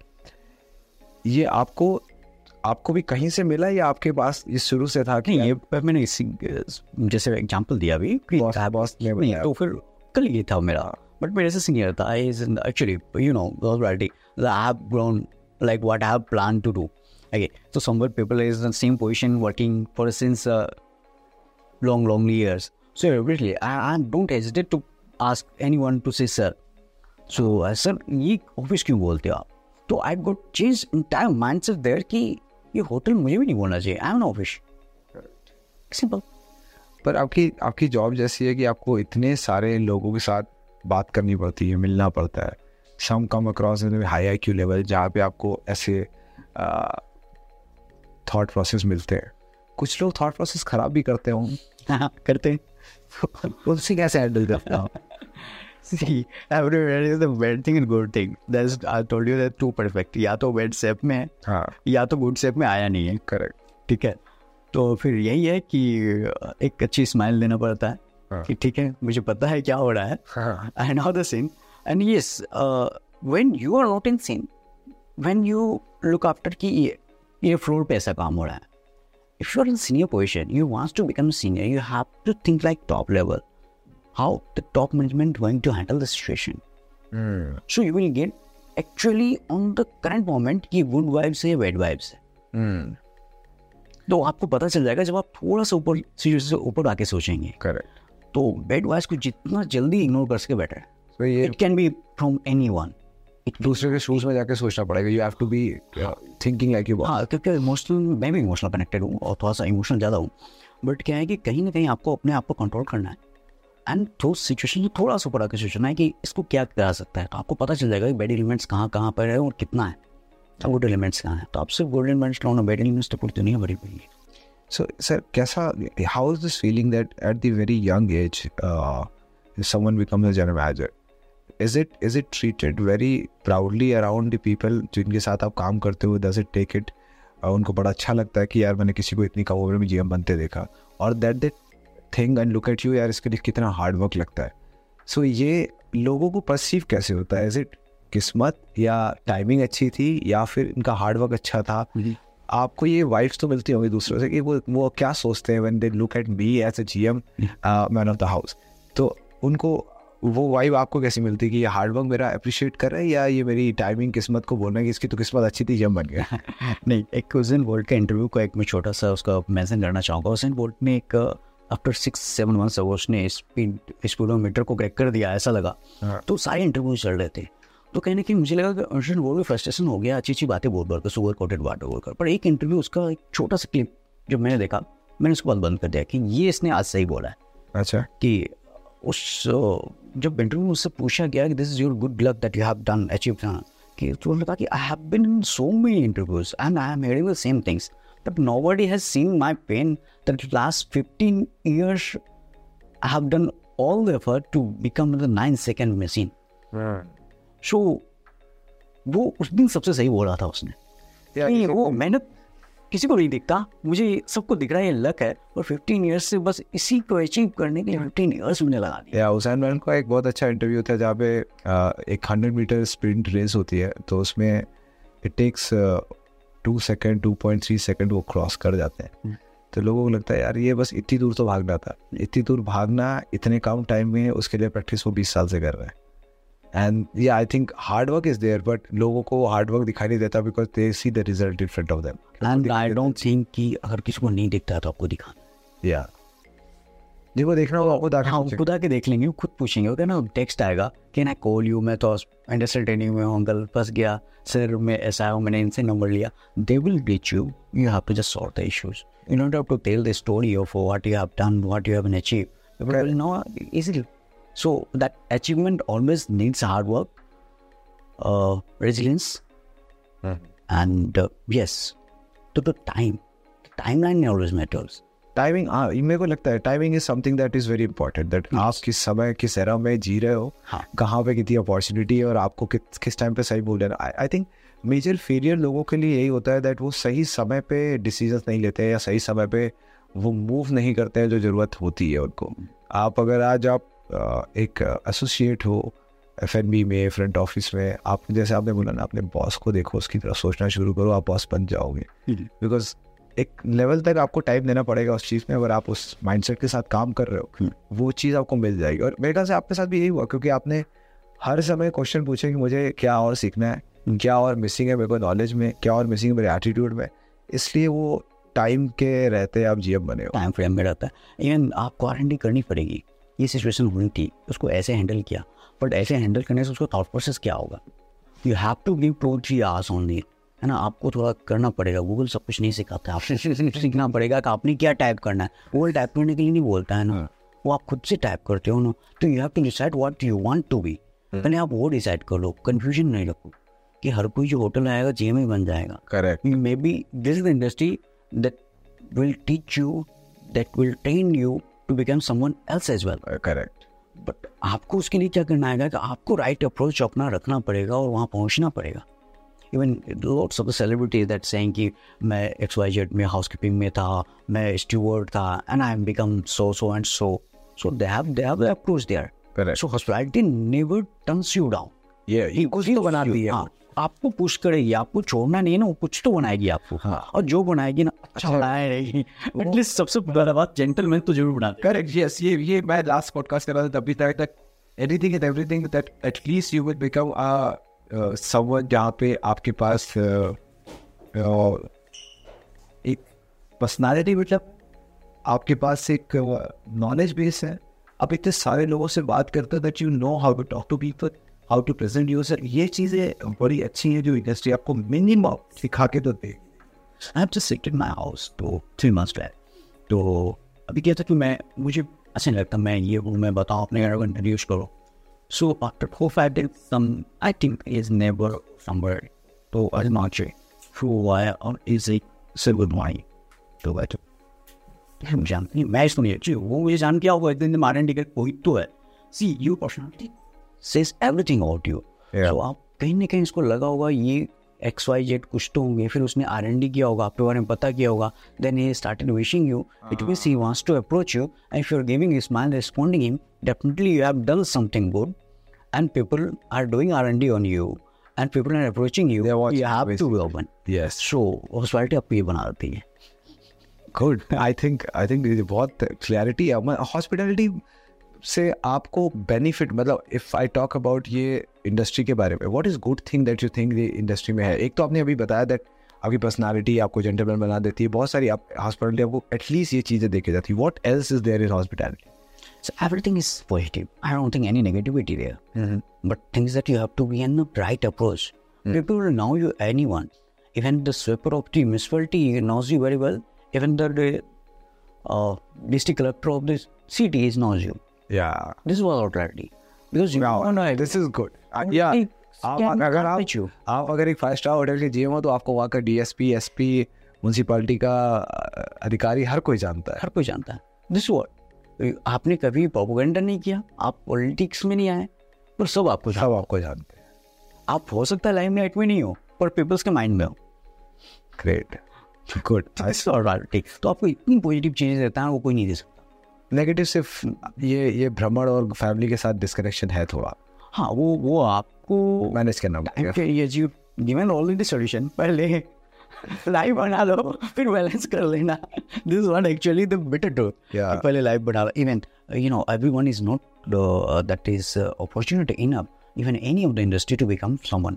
ये आपको भी कहीं से मिला या आपके पास ये शुरू से था? कि नहीं, ये मैंने इसी जैसे एग्जांपल दिया अभी कि बॉस नहीं तो फिर कल ये था मेरा, बट मेरे से सीनियर था। I is actually you know already I have grown like what I have plan to do okay. So somewhere people is in same position working for since long years, so everly I don't hesitate to ask anyone to say sir, so sir ये office क्यों बोलते हो आप? तो I got change entire mindset there कि ये hotel मुझे भी नहीं बोलना चाहिए, I am an office, simple. पर आपकी जॉब जैसी है कि आपको इतने सारे लोगों के साथ बात करनी पड़ती है, मिलना पड़ता है। Some come across in high IQ level जहाँ पे आपको ऐसे थॉट प्रोसेस मिलते हैं। कुछ लोग थॉट प्रोसेस खराब भी करते हों, करते हैं, उनसे कैसे हैंडल करता हूँ? See, everywhere is the bad thing and good thing. That's I told you that too perfect. या तो bad shape में है, हाँ, या तो good shape में आया नहीं है, करेक्ट, ठीक है। तो फिर यही है कि एक अच्छी स्माइल देना पड़ता है, हाँ, कि ठीक है मुझे पता है क्या हो रहा है, हाँ, and all the scene. And yes, when you are not in scene, when you look after कि ये floor पे ऐसा काम हो रहा है, if you are in senior position, you want to become senior, you have to think like top level. How the top management going to handle the situation? So you will get actually on the current moment कि good vibes है bad vibes है। तो आपको पता चल जाएगा जब आप थोड़ा सा ऊपर सिचुएशन से ऊपर आके सोचेंगे। Correct। तो bad vibes को जितना जल्दी इग्नोर कर सके better. So it can be from anyone। दूसरे के शूज में जाके सोचना पड़ेगा। You have to be thinking like you। हाँ, क्योंकि मैं भी इमोशनल कनेक्टेड हूँ और थोड़ा सा इमोशनल ज़्यादा हूँ। बट क्या है कि कहीं ना कहीं आपको अपने आप को कंट्रोल करना है। एंड जो सिचुएशन थोड़ा सा ऊपर आकर सिचुएशन है कि इसको क्या करा सकता है, तो आपको पता चल जाएगा कि बैड एलिमेंट्स कहाँ कहाँ पर है और कितना है, गुड एलिमेंट्स कहाँ है। तो आप सिर्फ गुड एलिमेंट्स लो ना, बैड एलिमेंट्स तो पूरी दुनिया भरी पड़ी है। सो सर कैसा, how is this feeling that at the very young age someone becomes a general manager? Is it treated very proudly around the people जिनके साथ आप काम करते हो? Does it take it उनको बड़ा अच्छा लगता है कि यार मैंने किसी को इतनी कम उम्र में GM बनते देखा, और that they think and look at you यार इसके लिए कितना हार्ड वर्क लगता है। So ये लोगों को परसीव कैसे होता है? Is it किस्मत या टाइमिंग अच्छी थी या फिर इनका हार्ड वर्क अच्छा था? आपको ये वाइब्स तो मिलती होंगी दूसरों से कि वो क्या सोचते हैं when they look at me as a GM man of the house, तो उनको वो वाइब आपको कैसी मिलती है कि ये हार्डवर्क मेरा अप्रिशिएट कर रहा है या ये मेरी टाइमिंग किस्मत को बोलना है कि इसकी तो किस्मत अच्छी थी जब बन गया? नहीं, एक क्विज़न वर्ल्ड का इंटरव्यू को एक मैं छोटा सा उसका मेंशन करना चाहूँगा। क्विज़न वर्ल्ड में एक आफ्टर 6-7 मंथ्स उसने स्पीडोमीटर को क्रैक कर दिया, ऐसा लगा। तो सारे इंटरव्यू चल रहे थे, तो कहने की मुझे लगा कि क्विज़न वर्ल्ड में फ्रस्ट्रेशन हो गया, अच्छी अच्छी बातें बोल बोल कर, सुगर कोटेड वाटर बोल कर। पर एक इंटरव्यू उसका एक छोटा सा क्लिप जब मैंने देखा, मैंने उसको बंद कर दिया कि ये इसने आज सही बोला है। अच्छा, कि उस जब इंटरव्यू में उससे पूछा गया कि this is your good luck that you have done achieve, कि तो उन्होंने कहा कि I have been in so many interviews and I am hearing the same things but nobody has seen my pain that last 15 years I have done all the effort to become the 9-second machine. सो वो उस दिन सबसे सही बोला था उसने। वो मेहनत किसी को नहीं दिखता, मुझे सबको दिख रहा है ये लक है, और 15 इयर्स से बस इसी को अचीव करने के लिए 15 इयर्स मैंने लगा दिया। या हुसैन मैन का एक बहुत अच्छा इंटरव्यू था जहाँ पे एक 100 मीटर स्प्रिंट रेस होती है, तो उसमें इट टेक्स 2.3 सेकंड वो क्रॉस कर जाते हैं। तो लोगों को लगता है यार ये बस इतनी दूर तो भागना था, इतनी दूर भागना इतने कम टाइम में, उसके लिए प्रैक्टिस वो 20 साल से कर रहे हैं। And yeah, I think hard work is there, but लोगों को hard work दिखाई नहीं देता because they see the result in front of them. And I don't think कि अगर किसी को नहीं दिखता तो आपको दिखाना। Yeah, देखो देखना होगा आपको, देखना होगा खुद आके देख लेंगे, खुद पूछेंगे। ओके ना, टेक्स्ट आएगा कि ना कॉल यू, मैं तो इंडस्ट्रियल ट्रेनिंग में हूँ अंकल, फंस गया सर, मैं ऐसा हूँ, मैंने इनसे नंबर लिया। They will reach you. You have to just sort the issues. You don't have to tell the story of what you have done, what you have achieved. People will know easily. So that achievement always needs hard work, resilience, and yes, to the time. The timeline always matters. Timing, मेरे को लगता है timing is something that is very important. That आप किस समय किस era में जी रहे हो, कहाँ पे कितनी opportunity है और आपको किस time पे सही बोलना है। I think major failure लोगों के लिए यही होता है that वो सही समय पे decisions नहीं लेते हैं या सही समय पे वो move नहीं करते हैं जो ज़रूरत होती है उनको। आप अगर आज आप एक एसोसिएट हो FNB में, फ्रंट ऑफिस में, आप जैसे आपने बोला ना, अपने बॉस को देखो, उसकी तरफ सोचना शुरू करो, आप बॉस बन जाओगे। बिकॉज एक लेवल तक आपको टाइम देना पड़ेगा उस चीज़ में, अगर आप उस माइंडसेट के साथ काम कर रहे हो वो चीज़ आपको मिल जाएगी। और मेरे ख्याल से आपके साथ भी यही हुआ, क्योंकि आपने हर समय क्वेश्चन पूछे कि मुझे क्या और सीखना है, क्या और मिसिंग है मेरे को नॉलेज में, क्या और मिसिंग है मेरे एटीट्यूड में, इसलिए वो टाइम के रहते आप GM बने हो, टाइम फ्रेम में रहता है। इवन आपको R&D करनी पड़ेगी, ये सिचुएशन होनी थी, उसको ऐसे हैंडल किया, बट ऐसे हैंडल करने से उसका थॉट प्रोसेस क्या होगा। You have to give 2-3 hours only, है ना, आपको थोड़ा करना पड़ेगा। गूगल सब कुछ नहीं सिखाता, आपसे सीखना पड़ेगा कि आपने क्या टाइप करना है। गूगल टाइप करने के लिए नहीं बोलता है ना, वो आप खुद से टाइप करते हो ना। तो you have to decide what you want to be, पहले आप वो डिसाइड कर लो, कन्फ्यूजन नहीं रखो कि हर कोई जो होटल आएगा GM ही बन जाएगा। Correct, maybe this is the industry that will teach you, that will train you to become someone else as well. Correct. But आपको उसके लिए क्या करना है कि आपको right approach अपना रखना पड़ेगा और वहाँ पहुँचना पड़ेगा। Even lots of the celebrities that saying कि मैं XYZ में housekeeping में था, मैं steward था, and I have become so and so. So they have the approach there. Correct. So hospitality never turns you down. Yeah. ये कुछ तो बनाती है। हाँ, आपको पुश करेगी, आपको छोड़ना नहीं है ना, वो कुछ तो बनाएगी आपको। हाँ, और जो बनाएगी ना अच्छा बनाए रहेगी। एटलीस्ट सबसे बड़ा बात जेंटलमैन तो जरूर बना दे। Correct, yes. ये मैं लास्ट पॉडकास्ट कर रहा था, तभी तक anything and everything that at least you will become a someone जहाँ पे आपके पास एक पर्सनालिटी, मतलब आपके पास एक नॉलेज बेस है, आप इतने सारे लोगों से बात करते हो that you know how to talk to people, how to present you. Sir ये चीज़ें बड़ी अच्छी हैं जो इंडस्ट्री आपको मिनिमम सिखा के तो दे। I have just shifted my house 2-3 months back, तो अभी क्या था कि मुझे अच्छा नहीं लगता, मैं ये वो मैं बताऊँ अपने घर को इंट्रोड्यूस करो। So after 4-5 days some I think is neighbour somewhere तो आज मार्चे शो आया और इज एक से गुड मॉर्निंग तो बैठो जानती मैं इसको नहीं अच्छी वो मुझे जान क्या होगा एक दिन मारने टिकट कोई तो है। See you personality says everything about you. तो आप कहीं ना कहीं इसको लगा होगा ये XYZ कुछ तो होंगे, फिर उसने R&D किया होगा, आपके बारे में पता किया होगा, then he started wishing you, it means he wants to approach you, and if you're giving a smile, responding him, definitely you have done something good, and people are doing R&D on you, and people are approaching you, you have basically. To be open. Yes. So, hospitality आपको ये बना देती है. Good. I think बहुत clarity है. Hospitality से आपको benefit मतलब इफ़ आई टॉक अबाउट ये इंडस्ट्री के बारे में what is good thing that you think ये इंडस्ट्री में है। एक तो आपने अभी बताया दैट आपकी पर्सनालिटी आपको जेंटलमैन बना देती है, बहुत सारी आप हॉस्पिटलिटी आपको एटलीस्ट ये चीज़ें देखी जाती है। What else is there in hospitality? So everything is positive, I don't think any negativity there, but things that you have to be in the right approach, people will know you anyone, even the sweeper of the municipality knows you very well, even the district collector of the city is knows you. Yeah, this was already because no, this is good. Yeah, अगर एक 5-star hotel के GM हो तो आपको वहाँ का DSP, SP, municipality का अधिकारी हर कोई जानता है। This what आपने कभी प्रोपोगेंडा नहीं किया, आप पॉलिटिक्स में नहीं आए, पर सब आपको जानते हैं। आप हो सकता है लाइमलाइट में नहीं हो पर पीपल्स के माइंड में हो। Great, good. This already तो आपको इतनी पॉजिटिव चीज़ें देता है वो कोई नहीं दे सकता। नेगेटिव सिर्फ ये भ्रमण और फैमिली के साथ डिस्कनेक्शन है थोड़ा। हाँ वो आपको मैनेज करना होगा। ये जी गिवन ऑलरेडी सॉल्यूशन पहले लाइव बना लो फिर बैलेंस कर लेना। This is not actually the better truth. पहले लाइव बना लो, even you know everyone is not that is opportunity enough even any of the industry to become someone.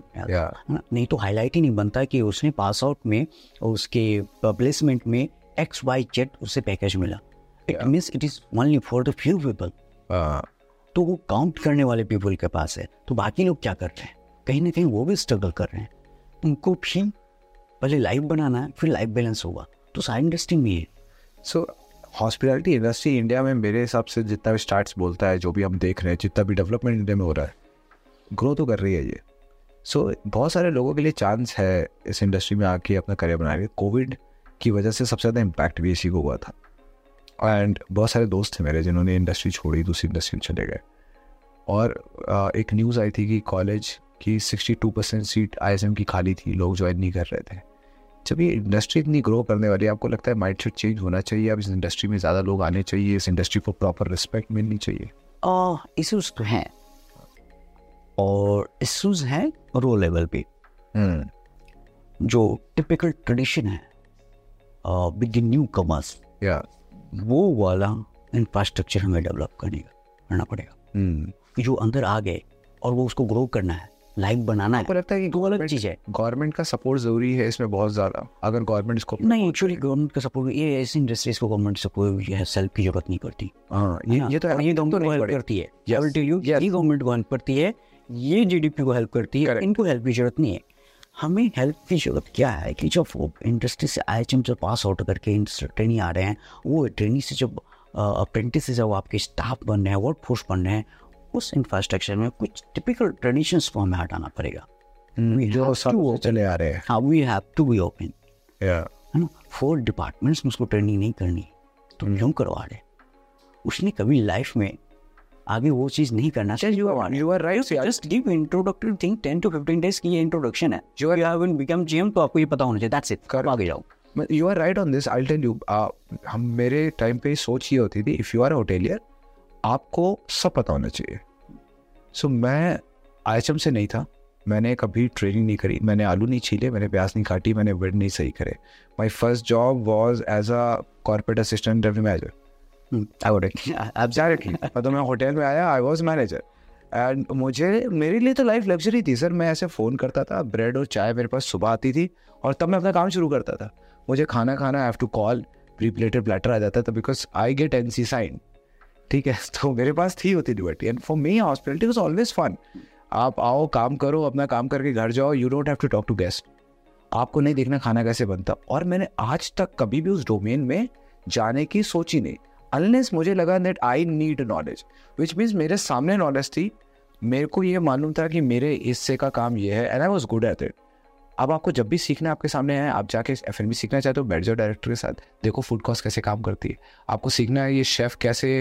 नहीं तो हाईलाइट ही नहीं बनता कि उसने पास आउट में और उसके प्लेसमेंट में XYZ उसे पैकेज मिला। It means it is only for the few people. तो वो काउंट करने वाले पीपल के पास है, तो बाकी लोग क्या कर रहे हैं कहीं ना कहीं वो भी स्ट्रगल कर रहे हैं। उनको भी पहले लाइफ बनाना है फिर लाइफ बैलेंस होगा। तो सारी इंडस्ट्री में ये सो हॉस्पिटलिटी इंडस्ट्री इंडिया में मेरे हिसाब से जितना भी स्टार्ट बोलता है जो भी हम देख रहे हैं जितना भी डेवलपमेंट इंडिया में हो रहा है ग्रो तो कर रही है ये। सो बहुत सारे लोगों के लिए चांस है इस इंडस्ट्री में आके अपना करियर बनाने। कोविड की वजह से सबसे ज़्यादा इम्पैक्ट भी इसी को हुआ था एंड बहुत सारे दोस्त थे मेरे जिन्होंने इंडस्ट्री छोड़ी दूसरी इंडस्ट्री में चले गए। और एक न्यूज़ आई थी कि कॉलेज की 62% सीट ISM की खाली थी, लोग ज्वाइन नहीं कर रहे थे। जब ये इंडस्ट्री इतनी ग्रो करने वाली है आपको लगता है माइंडसेट चेंज होना चाहिए, अब इस इंडस्ट्री में ज़्यादा लोग आने चाहिए, इस इंडस्ट्री को प्रॉपर रिस्पेक्ट मिलनी चाहिए। इशूज़ तो हैं और इशूज़ हैं रो लेवल पे। जो टिपिकल ट्रेडिशन है विद न्यू कमर्स वो वाला इंफ्रास्ट्रक्चर हमें डेवलप करना पड़ेगा। जो अंदर आ गए और वो उसको ग्रो करना है लाइफ बनाना है। पर लगता है कि गलत चीज़ है, गवर्नमेंट का सपोर्ट जरूरी है इसमें बहुत ज़्यादा। अगर गवर्नमेंट इसको नहीं एक्चुअली गवर्नमेंट का सपोर्ट ये ऐसी इंडस्ट्रीज को गवर्नमेंट सपोर्ट या सेल्फ की जरूरत नहीं पड़ती। ये तो हेल्प करती है, ये गवर्नमेंट को हेल्प करती है, ये GDP को हेल्प करती है, इनको हेल्प की जरूरत नहीं है। हमें हेल्प की जरूरत क्या है कि जब इंडस्ट्री से IHM से पास आउट करके ट्रेनी आ रहे हैं, वो ट्रेनी से जब अप्रेंटिस से जब आपके स्टाफ बन रहे हैं वर्क फोर्स बन रहे हैं उस इंफ्रास्ट्रक्चर में कुछ टिपिकल ट्रेडिशंस को हमें हटाना पड़ेगा। जो सब चले आ रहे हैं हाँ we have to be open है ना। 4 डिपार्टमेंट्स में उसको ट्रेनिंग नहीं करनी तुम क्यों करवा रहे, उसने कभी लाइफ में आगे वो चीज़ नहीं करना चाहिए। You are right, just give introductory thing 10 to 15 days की ये इंट्रोडक्शन है। You have been become GM तो आपको ये पता होना चाहिए, दैट्स इट, कर आगे जाओ। You are right on this, I will tell you. हम मेरे टाइम पे सोच ही होती थी इफ़ यू आर होटेलियर आपको सब पता होना चाहिए। सो मैं IHM से नहीं था, मैंने कभी ट्रेनिंग नहीं करी, मैंने आलू नहीं छीले, मैंने प्याज नहीं काटी, मैंने बेड नहीं सही करे। My first job was as a corporate assistant development manager. तो मैं होटल में आया, आई वॉज मैनेजर एंड मेरे लिए तो लाइफ लग्जरी थी सर। मैं ऐसे फ़ोन करता था, ब्रेड और चाय मेरे पास सुबह आती थी और तब मैं अपना काम शुरू करता था। मुझे खाना I have to call, pre plated platter आ जाता था because I get NC sign, ठीक है। तो मेरे पास थी होती liberty and for me hospitality was always fun. आप आओ, काम करो, अपना काम करके घर जाओ, you don't have to talk to guest, आपको नहीं देखना खाना कैसे बनता। और मैंने आज तक कभी भी उस डोमेन में जाने की सोची नहीं। unless मुझे लगा that I need knowledge, which means मेरे सामने knowledge थी, मेरे को ये मालूम था कि मेरे हिस्से का काम ये है, and I was good at it. अब आपको जब भी सीखना आपके सामने है, आप जाके F&B सीखना चाहते हो, बैठ जाओ डायरेक्टर के साथ, देखो फूड कॉस्ट कैसे काम करती है, आपको सीखना है ये शेफ़ कैसे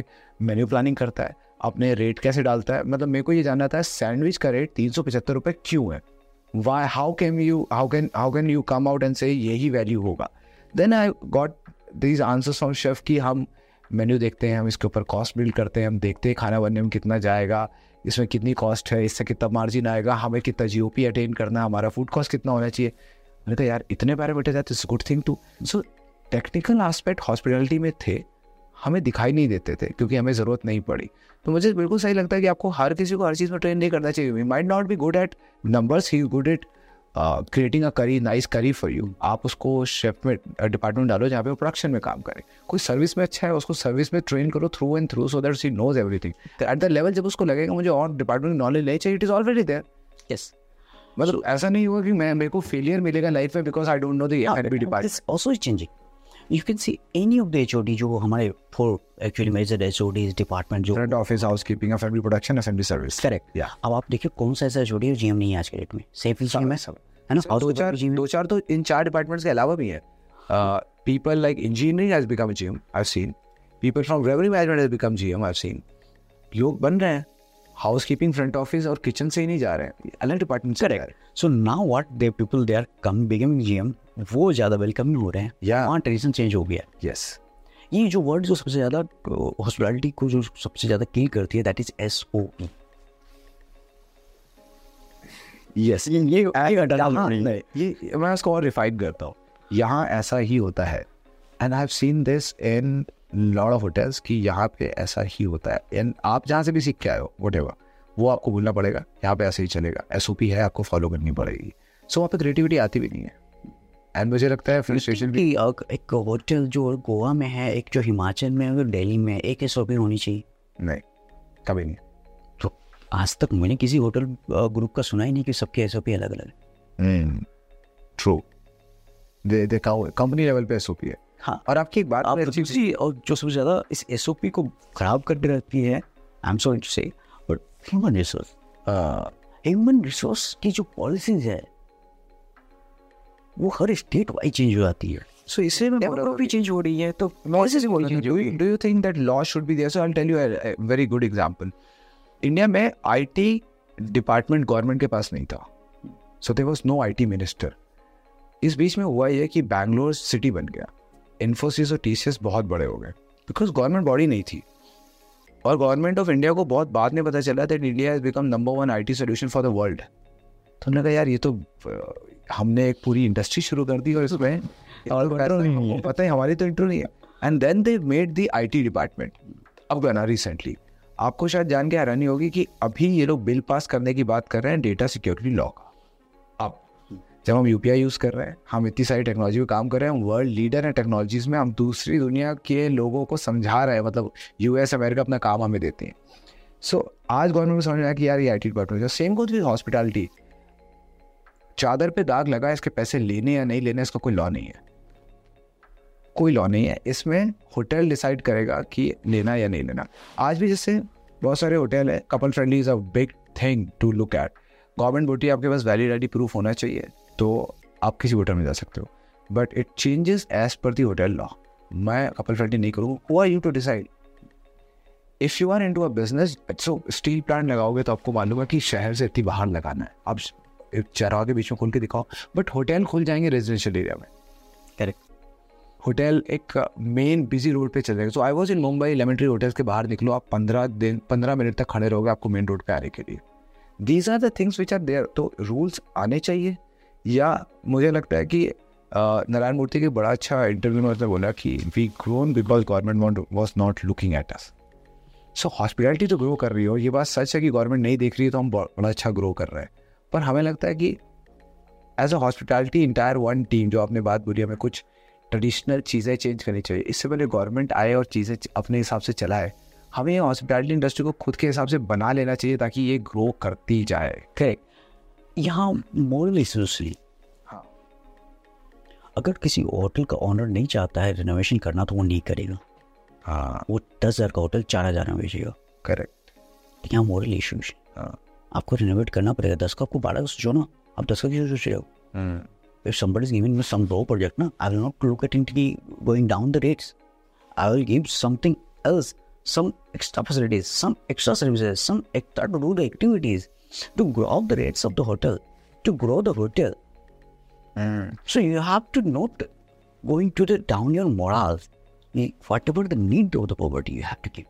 मेन्यू प्लानिंग करता है, अपने रेट कैसे डालता है, मतलब मेरे को ये जानना था सैंडविच का रेट 375 रुपये क्यों है, why how can you come out and से यही वैल्यू होगा. Then I got these answers from chef कि हम मेन्यू देखते हैं, हम इसके ऊपर कॉस्ट बिल्ड करते हैं, हम देखते हैं खाना बनने में कितना जाएगा, इसमें कितनी कॉस्ट है, इससे कितना मार्जिन आएगा, हमें कितना GOP अटेन करना है, हमारा फूड कॉस्ट कितना होना चाहिए. मैंने कहा यार इतने पैरामीटर्स है, it's good thing too. So technical aspect hospitality में थे, हमें दिखाई नहीं देते थे क्योंकि हमें ज़रूरत नहीं पड़ी. तो मुझे बिल्कुल सही लगता है कि आपको हर किसी को हर चीज़ में ट्रेन नहीं करना चाहिए. We might not be good at numbers, he is good at creating a curry, nice करी फॉर यू. आप उसको शेफ में डिपार्टमेंट डालो जहाँ पे वो प्रोडक्शन में काम करे. कोई सर्विस में अच्छा है, उसको सर्विस में ट्रेन करो through and through, so that she knows everything at the level. जब उसको लगेगा मुझे और डिपार्टमेंट नॉलेज नहीं चाहिए, it is already there. Yes, मतलब ऐसा नहीं हुआ कि मेरे को फेलियर मिलेगा लाइफ में because I don't know the F&B department. It's also changing. You can see any of the HOD जो हमारे four actually major HODs department जो front office, housekeeping, F&B production, F&B service. Correct. अब आप देखिए कौन सा ऐसा HOD है GM नहीं है आज के डेट में. सेफ ही GM है सब, है ना. दो चार तो इन चार डिपार्टमेंट्स के अलावा भी है. People like engineering has become GM, I have seen. People from revenue management has become GM, I have seen. लोग बन रहे हैं हाउसकीपिंग, फ्रंट ऑफिस और किचन से ही नहीं जा रहे हैं, अलग department. Correct. So now what they people they are come becoming GM, वो ज़्यादा वेलकमिंग हो रहे हैं. वहाँ ट्रेडिशन चेंज हो गया. यस, ये जो वर्ड जो सबसे ज़्यादा हॉस्पिटलिटी को जो सबसे ज़्यादा किल करती है, दैट इज SOP. यस, ये मैं इसको और रिफाइन करता हूँ. यहाँ ऐसा ही होता है, and I have seen this in lot of hotels कि यहाँ पे ऐसा ही होता है. एंड आप जहाँ से भी सीख के आए हो व्हाटएवर, वो आपको बोलना पड़ेगा यहाँ पे ऐसे ही चलेगा, SOP है आपको फॉलो करनी पड़ेगी. सो वहाँ पे क्रिएटिविटी आती भी नहीं है. एंड मुझे लगता है फ्रस्ट्रेशन भी एक होटल जो गोवा में है, एक जो हिमाचल में है, दिल्ली में, एक SOP होनी चाहिए. नहीं, कभी नहीं. तो आज तक मैंने किसी होटल ग्रुप का सुना ही नहीं कि सबके SOP अलग अलग है. ट्रू, दे कंपनी लेवल पे SOP है. हाँ, और आपकी एक बात और जो सबसे ज़्यादा इस SOP को ख़राब करती रहती है, I am sorry to say, but human resource की जो पॉलिसीज है वो हर स्टेट वाइज चेंज हो जाती है. सो इसलिए मैं डेमोग्राफी चेंज हो रही है तो नॉइसेस बोल रही है. Do you think that law should be there? So I will tell you a very good example. India में IT डिपार्टमेंट गवर्नमेंट के पास नहीं था, so there was no IT minister. इस बीच में हुआ ये कि बैंगलोर सिटी बन गया, इन्फोसिस और TCS बहुत बड़े हो गए बिकॉज गवर्नमेंट बॉडी नहीं थी. और गवर्नमेंट ऑफ इंडिया को बहुत बाद में पता चला that India has become number 1 IT solution for the world. तो उन्होंने कहा यार ये तो हमने एक पूरी इंडस्ट्री शुरू कर दी और इसमें पता है हमारी तो इंट्रो नहीं है. And then they made the IT department. अब गाना रिसेंटली आपको शायद जान के हैरानी होगी कि अभी ये लोग बिल पास करने की बात कर रहे हैं डेटा सिक्योरिटी लॉ का. अब जब हम UPI यूज़ कर रहे हैं, हम इतनी सारी टेक्नोलॉजी में काम कर रहे हैं, हम वर्ल्ड लीडर हैं टेक्नोलॉजीज़ में, हम दूसरी दुनिया के लोगों को समझा रहे हैं, मतलब US अमेरिका अपना काम हमें देते हैं. सो आज गवर्नमेंट को समझ आया कि यार ये IT department. Same goes with hospitality, चादर पे दाग लगा, इसके पैसे लेने या नहीं लेने इसका कोई लॉ नहीं है, कोई लॉ नहीं है. इसमें होटल डिसाइड करेगा कि लेना या नहीं लेना. आज भी जैसे बहुत सारे होटल है, couple friendly is a big thing to look at. Government बोलती है आपके पास वैलिडिटी प्रूफ होना चाहिए तो आप किसी होटल में जा सकते हो, but it changes as per the hotel law. मैं कपल फ्रेंडली नहीं करूँगा. Who are you to decide? If you are into a business, so steel plant लगाओगे तो आपको मालूम है कि शहर से इतनी बाहर लगाना है, आप चराह के बीच में खोल के दिखाओ. बट होटल खुल जाएंगे रेजिडेंशियल एरिया में. करेक्ट. होटल एक मेन बिजी रोड पे चल जाएगा. So I was in Mumbai, लेमेंट्री होटल्स के बाहर निकलो आप 15 मिनट तक खड़े रहोगे आपको मेन रोड पे आने के लिए. These are the things which are there. तो रूल्स आने चाहिए. या मुझे लगता है कि नारायण मूर्ति के बड़ा अच्छा इंटरव्यू में उसने बोला कि we grown because government was not looking at us. So hospitality तो ग्रो कर रही हो, ये बात सच है कि गवर्नमेंट नहीं देख रही है तो हम बड़ा अच्छा ग्रो कर रहे हैं. पर हमें लगता है कि as a hospitality entire one team, जो आपने बात बोली, हमें कुछ ट्रेडिशनल चीज़ें चेंज करनी चाहिए. इससे पहले गवर्नमेंट आए और चीज़ें अपने हिसाब से चलाए, हमें हॉस्पिटलिटी इंडस्ट्री को खुद के हिसाब से बना लेना चाहिए ताकि ये ग्रो करती जाए. करेक्ट. यहाँ मॉरल इश्यूज. हाँ, अगर किसी होटल का ऑनर नहीं चाहता है रिनोवेशन करना तो वो नहीं करेगा. वो 10,000 का होटल 4,000 में बेचेगा, करेक्ट, लेकिन मोरल इश्यूज, आपको रिनोवेट करना पड़ेगा। 10 का आपको 12 जो ना, आप 10 का किसी सोच रहे हो। If somebody is giving me some raw project, na, I will not look at it going down the rates. I will give something else, some extra facilities, some extra services, some extra to do the activities, to grow up the rates of the hotel, to grow the hotel. So you have to not going to the down your morale. Whatever the need of the poverty you have to give.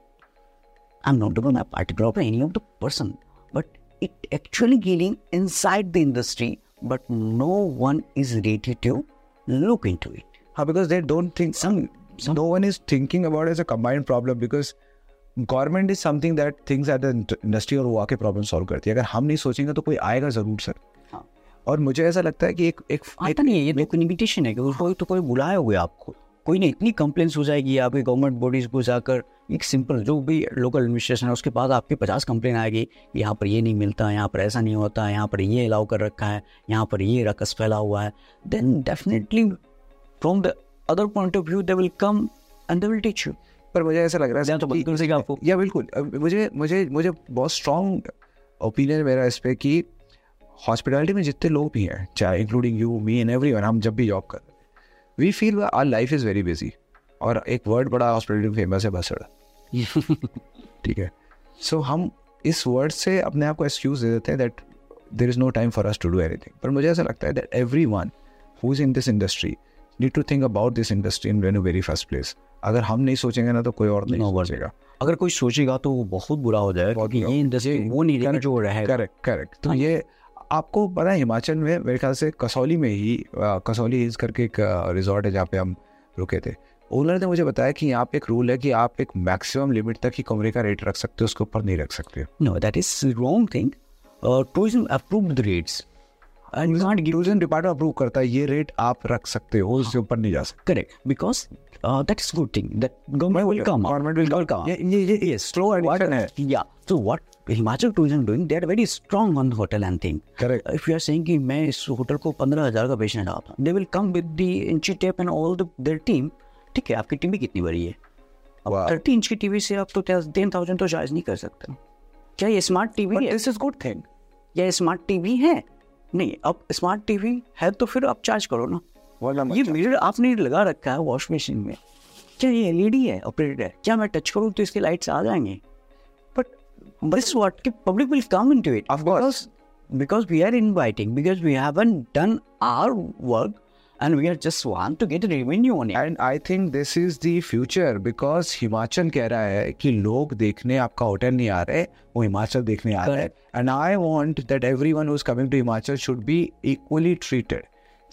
I'm not talking about particular or any of the person, but it actually getting inside the industry. But no one is ready to look into it. Because they don't think, no one is thinking about it as a combined problem, because government is something that thinks at the industry और वो आके problem solve करती है। अगर हम नहीं सोचेंगे तो कोई आएगा ज़रूर सर। हाँ। और मुझे ऐसा लगता है कि एक आता नहीं है, ये तो limitation है कि कोई तो कोई बुलाया होगा आपको, कोई नहीं, इतनी complaints हो जाएगी आपके government bodies को जाकर। एक सिंपल जो भी लोकल एडमिनिस्ट्रेशन है उसके पास आपकी 50 कंप्लेन आएगी, यहाँ पर ये नहीं मिलता, यहाँ पर ऐसा नहीं होता, यहाँ पर ये अलाउ कर रखा है, यहाँ पर ये रकस फैला हुआ है। Then definitely from the other point of view they will come and they will teach you. पर मुझे ऐसा लग रहा है तो बिल्कुल सही आपको, या बिल्कुल मुझे मुझे मुझे बहुत स्ट्रॉन्ग ओपिनियन मेरा इस पर कि हॉस्पिटलिटी में जितने लोग भी हैं, चाहे including you me and everyone, हम जब भी जॉब कर रहे हैं we feel our life is very busy. और एक वर्ड बड़ा हॉस्पिटलिटी में फेमस है, बसड़ा, ठीक है। सो हम इस वर्ड से अपने आप को एक्सक्यूज दे देते हैं that there is no time for us to do anything. पर मुझे ऐसा लगता है that everyone who is in this industry need to think about this industry in very first place. अगर हम नहीं सोचेंगे ना तो कोई और नहीं सोचेगा, अगर कोई सोचेगा तो वो बहुत बुरा हो जाएगा कि ये इंडस्ट्री वो नहीं रहेगा जो रहेगा। Correct correct. तो ये आपको पता है हिमाचल में मेरे ख्याल से कसौली में ही, कसौली हिल्स करके एक रिजॉर्ट है जहाँ पे हम रुके थे, ओनर ने मुझे बताया कि यहाँ पे एक रूल है कि आप एक मैक्सिमम लिमिट तक ही कमरे का रेट रख सकते हो, उसके ऊपर नहीं रख सकते हो। No, that is wrong thing. Tourism approved the rates and tourism department approve करता है ये रेट आप रख सकते हो, उसके ऊपर नहीं जा सकते। Correct, because that is good thing that government will come. ये स्लो एडमिशन है या तो what Himachal tourism doing, they are very strong on hotel and thing. Correct, if you are saying कि मैं इस होटल को 15,000 का बेचना चाहता हूँ, they will come with the इंची tape and all their team. ठीक है, आपकी टीवी कितनी बड़ी है, अब 30 इंच की टीवी से आप तो 10,000 तो चार्ज नहीं कर सकते। क्या ये स्मार्ट टीवी है? This is good thing. ये स्मार्ट टीवी है नहीं, अब स्मार्ट टीवी है तो फिर आप चार्ज करो ना। ये मिरर आपने लगा रखा है वॉश मशीन में, क्या ये एलईडी है ऑपरेटेड है? क्या मैं टच करूँ तो इसके लाइट्स आ जाएंगे? बट दिस व्हाट कि public will come into it, of course, because we are inviting, because we haven't done our work and we are just want to get a revenue on it. And I think this is the future because Himachal कह रहा है कि लोग देखने आपका hotel नहीं आ रहे, वो हिमाचल देखने आ रहे हैं। And I want that everyone who is coming to Himachal should be equally treated.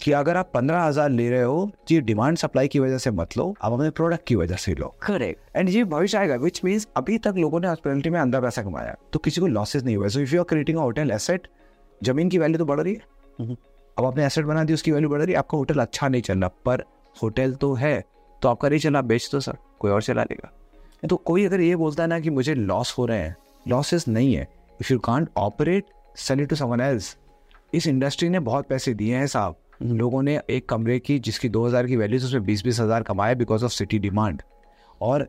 कि अगर आप 15,000 ले रहे हो, ये डिमांड सप्लाई की वजह से मत लो, आप अपने प्रोडक्ट की वजह से लो। करेक्ट। एंड ये भविष्य आएगा, which means अभी तक लोगों ने हॉस्पिटलिटी में अंदर पैसा कमाया तो किसी को लॉसेज नहीं हुआ। So if you are creating a hotel asset, जमीन की वैल्यू तो बढ़ रही है, अब आपने एसेट बना दी उसकी वैल्यू बढ़ रही है, आपका होटल अच्छा नहीं चल रहा पर होटल तो है तो आपका नहीं चला, बेच दो सर, कोई और चला लेगा। तो कोई अगर ये बोलता है ना कि मुझे लॉस हो रहे हैं, लॉसेस नहीं है। If you can't operate sell it to someone else. इस इंडस्ट्री ने बहुत पैसे दिए हैं साहब, लोगों ने एक कमरे की जिसकी 2,000 की वैल्यू उसमें 20,000 कमाया बिकॉज ऑफ सिटी डिमांड। और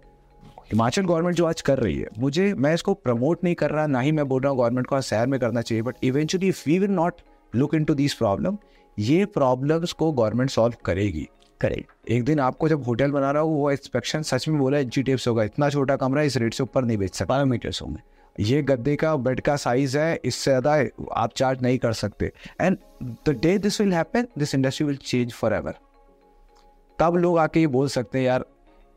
हिमाचल गवर्नमेंट जो आज कर रही है, मुझे मैं इसको प्रमोट नहीं कर रहा, ना ही मैं बोल रहा हूँ गवर्नमेंट को शहर में करना चाहिए, but eventually if we will not look into this problem, ये प्रॉब्लम्स को गवर्नमेंट सॉल्व करेगी। करेक्ट, एक दिन आपको जब होटल बना रहा हो वो इंस्पेक्शन सच में बोला इंची टेप से होगा, इतना छोटा कमरा इस रेट से ऊपर नहीं बेच सकता, पैरामीटर्स होंगे, ये गद्दे का बेड का साइज है, इससे ज़्यादा आप चार्ज नहीं कर सकते। And the day this will happen, this industry will change for ever. तब लोग आके ये बोल सकते हैं यार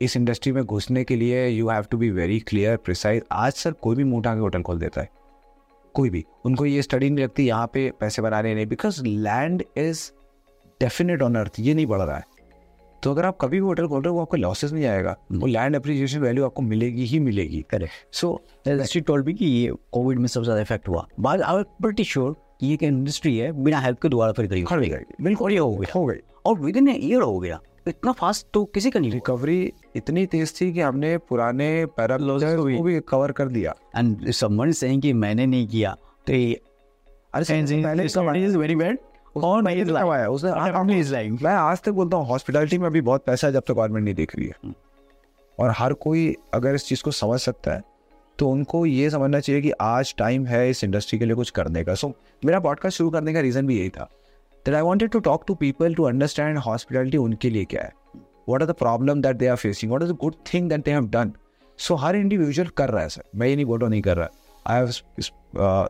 इस इंडस्ट्री में घुसने के लिए you have to be very clear precise. आज सर कोई भी मोटा के होटल खोल देता है, कोई भी, उनको ये स्टडी नहीं लगती यहाँ पे पैसे बनाने नहीं, because land is definite on earth, ये नहीं बढ़ रहा है। तो अगर आप कभी भी होटल खोल रहे हो वो आपको लॉसेस नहीं आएगा, वो लैंड अप्रिसिएशन वैल्यू आपको मिलेगी ही मिलेगी। Correct. So industry told me कि ये कोविड में सबसे ज़्यादा इफेक्ट हुआ, but I am pretty sure कि ये इंडस्ट्री है बिना हेल्प के दोबारा फिर खड़ी करेगी। बिल्कुल, ये हो गया और विद इन ईयर हो गया, इतना फास्ट तो किसी का नहीं। रिकवरी इतनी तेज थी कि हमने पुराने पैरालॉजर्स को भी कवर कर दिया। एंड समवन सेइंग कि मैंने नहीं किया तो पहले इज वेरी बैड। और मैं आज तक बोलता हूँ हॉस्पिटलिटी में अभी बहुत पैसा है जब तक गवर्नमेंट नहीं देख रही है। और हर कोई अगर इस चीज़ को समझ सकता है तो उनको ये समझना चाहिए कि आज टाइम है इस इंडस्ट्री के लिए कुछ करने का। सो मेरा पॉडकास्ट शुरू करने का रीज़न भी यही था that I wanted to talk to people to understand hospitality उनके लिए क्या है, what are the problem that they are facing, what is the good thing that they have done. So हर इंडिविजुअल कर रहा है सर, मैं ये नहीं बोल रहा नहीं कर रहा। I have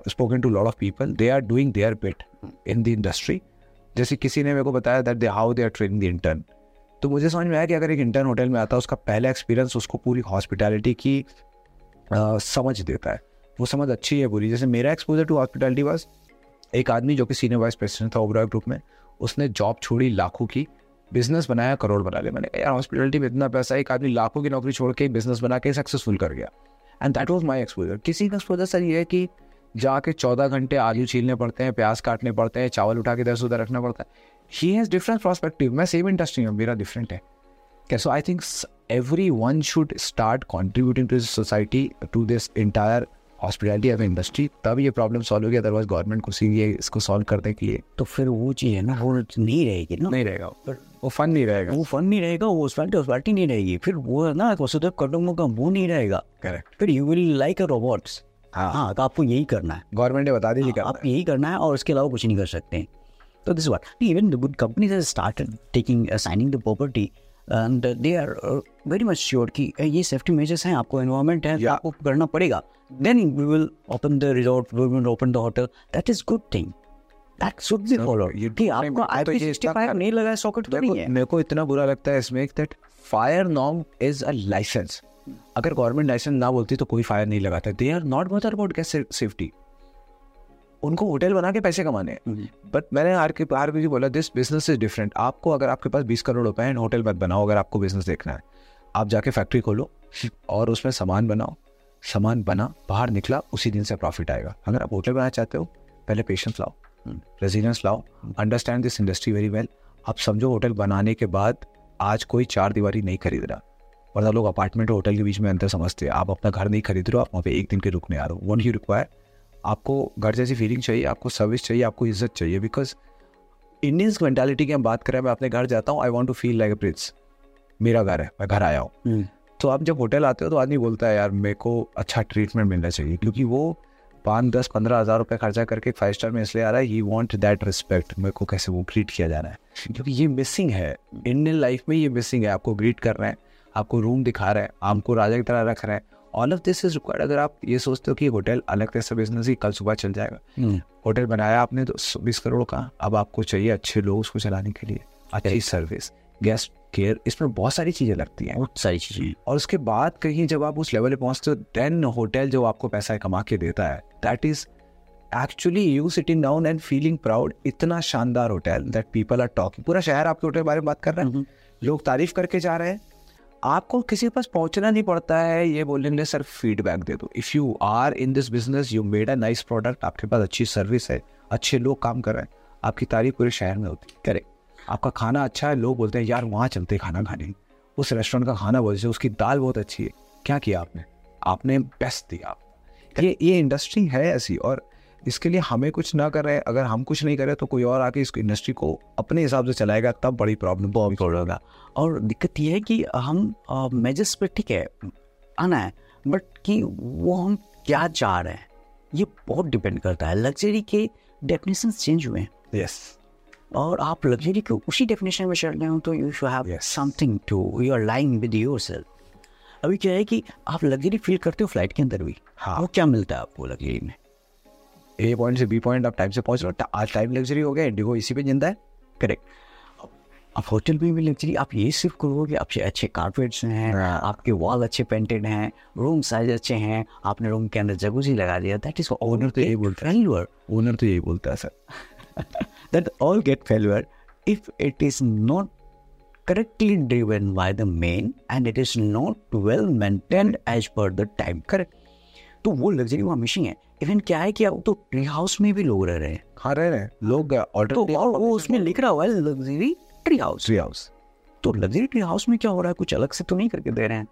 spoken to lot of people, they are doing their bit in the industry. जैसे किसी ने मेरे को बताया that they how they are training the intern, तो मुझे समझ में आया कि अगर एक इंटर्न होटल में आता है उसका पहला एक्सपीरियंस उसको पूरी हॉस्पिटैलिटी की समझ देता है, वो समझ अच्छी है बुरी। जैसे मेरा एक्सपोजर टू हॉस्पिटैलिटी वाज एक आदमी जो कि सीनियर वाइस प्रेसिडेंट था ओबराय ग्रुप में, उसने जॉब छोड़ी लाखों की, बिजनेस बनाया, करोड़ बना लिया। मैंने कहा यार हॉस्पिटैलिटी में इतना पैसा है, एक आदमी लाखों की नौकरी छोड़ के बिजनेस बना के सक्सेसफुल कर गया। And that was my exposure. किसी का एक्सपोजर सर ये है कि जाके 14 घंटे आलू छीलने पड़ते हैं, प्याज काटने पड़ते हैं, चावल उठा के इधर से उधर रखना पड़ता है। He has different perspective. मैं सेम इंडस्ट्री में, मेरा डिफरेंट है। So I think every one should start contributing to this society, to this entire hospitality F industry, तब ये प्रॉब्लम सॉल्व होगी। अदरवाइज गवर्नमेंट को सीरियस इसको सॉल्व करने के लिए तो फिर वो चीज़ है ना, वो नहीं रहेगी ना, नहीं रहेगा वो फन, नहीं रहेगा वो फन, नहीं रहेगा वो हॉस्पिटैलिटी नहीं रहेगी, फिर वो है ना वसुधैव कुटुंबकम का वो नहीं रहेगा। करेक्ट, फिर you will like a robots. हाँ, तो आपको यही करना है, गवर्नमेंट ने बता दी आप यही करना है और इसके अलावा कुछ नहीं कर सकते। तो this what even the good companies have started taking signing the property and they are very much sure कि ये सेफ्टी मेजर्स हैं, आपको एनवायरमेंट है तो आपको करना पड़ेगा। Then we will open the resort, we will open the hotel. That is good thing, that should be followed. कि आपको IP65 नहीं लगा है सॉकेट तो नहीं है। मेरे को इतना बुरा लगता है इसमें that fire norm is a licence. अगर गवर्नमेंट लाइसेंस ना बोलती तो कोई फायर नहीं लगाता। They are not bother about gas safety, उनको होटल बना के पैसे कमाने। बट मैंने आर भी बोला दिस बिजनेस इज डिफरेंट। आपको अगर आपके पास 20 करोड़ रुपए हैं, होटल मत बनाओ। अगर आपको बिजनेस देखना है आप जाके फैक्ट्री खोलो और उसमें सामान बनाओ, सामान बना बाहर निकला उसी दिन से प्रॉफिट आएगा। अगर आप होटल बनाना चाहते हो पहले पेशेंस लाओ, रेजिडेंस लाओ, understand this industry very well. आप समझो होटल बनाने के बाद आज कोई चार दीवारी नहीं खरीद रहा, वरना लोग अपार्टमेंट और होटल के बीच में अंतर समझते हैं। आप अपना घर नहीं खरीद रहे हो, आप वहाँ पे एक दिन के रुकने आ रहे हो। व्हाट यू रिक्वायर, आपको घर जैसी फीलिंग चाहिए, आपको सर्विस चाहिए, आपको इज्जत चाहिए। बिकॉज इंडियंस मेंटालिटी की हम बात करें, मैं अपने घर जाता हूँ, I want to feel like a prince, मेरा घर है, मैं घर आया हूँ। तो आप जब होटल आते हो तो आदमी बोलता है यार मेरे को अच्छा ट्रीटमेंट मिलना चाहिए, क्योंकि वो 5-10-15 हज़ार रुपये खर्चा करके 5 स्टार में इसलिए आ रहा है। ही वॉन्ट दैट रिस्पेक्ट, मेरे को कैसे वो ग्रीट किया जाना है, क्योंकि ये मिसिंग है इंडियन लाइफ में, ये मिसिंग है। आपको ग्रीट कर रहे हैं, आपको रूम दिखा रहे हैं, आपको राजा की तरह रख रहे हैं। All of this is required. अगर आप ये सोचते हो कि होटल अलग तरह से बिजनेस ही कल सुबह चल जाएगा, होटल बनाया आपने तो 20 करोड़ का, अब आपको चाहिए अच्छे लोग उसको चलाने के लिए, अच्छी सर्विस, गेस्ट केयर, इसमें बहुत सारी चीज़ें लगती हैं, बहुत सारी चीज़ें। और उसके बाद कहीं जब आप उस लेवल पे पहुँचते हो देन होटल जो आपको पैसा कमा के देता है, that is actually you sitting down and feeling proud. इतना शानदार hotel that people are talking, पूरा शहर आपके होटल के बारे में बात कर रहे हैं, लोग तारीफ करके जा रहे हैं। आपको किसी के पास पहुंचना नहीं पड़ता है ये बोलने में सर फीडबैक दे दो। If you are in this business, you made a nice product, आपके पास अच्छी सर्विस है, अच्छे लोग काम कर रहे हैं, आपकी तारीफ पूरे शहर में होती है। करेक्ट, आपका खाना अच्छा है, लोग बोलते हैं यार वहाँ चलते खाना खाने, उस रेस्टोरेंट का खाना बोलते हैं उसकी दाल बहुत अच्छी है, क्या किया आपने, आपने बेस्ट दिया। ये इंडस्ट्री है ऐसी, और इसके लिए हमें कुछ ना कर रहे हैं। अगर हम कुछ नहीं करें तो कोई और आके इस इंडस्ट्री को अपने हिसाब से चलाएगा, तब बड़ी प्रॉब्लम बहुत होगा। और दिक्कत यह है कि हम मेजर्स पे ठीक है आना है, बट कि वो हम क्या चाह रहे हैं ये बहुत डिपेंड करता है। लग्जरी के डेफिनेशन चेंज हुए हैं। यस, और आप लग्जरी के उसी डेफिनेशन में चल रहे हो तो you should have something to, you are lying with yourself. अभी क्या है कि आप लग्जरी फील करते हो फ्लाइट के अंदर भी, हाँ, वो क्या मिलता है आपको लग्जरी में, ए पॉइंट से बी पॉइंट आप टाइम से पहुंच रहे हो, आज टाइम लग्जरी हो गया, इंडिगो इसी पे जिंदा है। करेक्ट, आप होटल में भी लग्जरी, आप ये सिर्फ करोगे आपके अच्छे कारपेट्स हैं, आपके वॉल अच्छे पेंटेड हैं, रूम साइज अच्छे हैं, आपने रूम के अंदर जगूजी लगा दिया, दैट इज ओनर तो यही बोलता है, ओनर तो यही बोलता है sir, that all get failure if it is not correctly driven by the main and it is not well maintained as per the time. Correct, तो वो लग्जरी वहाँ मिसिंग है। इवन क्या है कि अब तो ट्री हाउस में भी लोग रह रहे हैं, हाँ रह रहे हैं लोग, ऑर्डर तो वो उसमें लिख रहा हुआ है luxury tree house, tree house. तो लग्जरी ट्री हाउस में क्या हो रहा है, कुछ अलग से तो नहीं करके दे रहे हैं।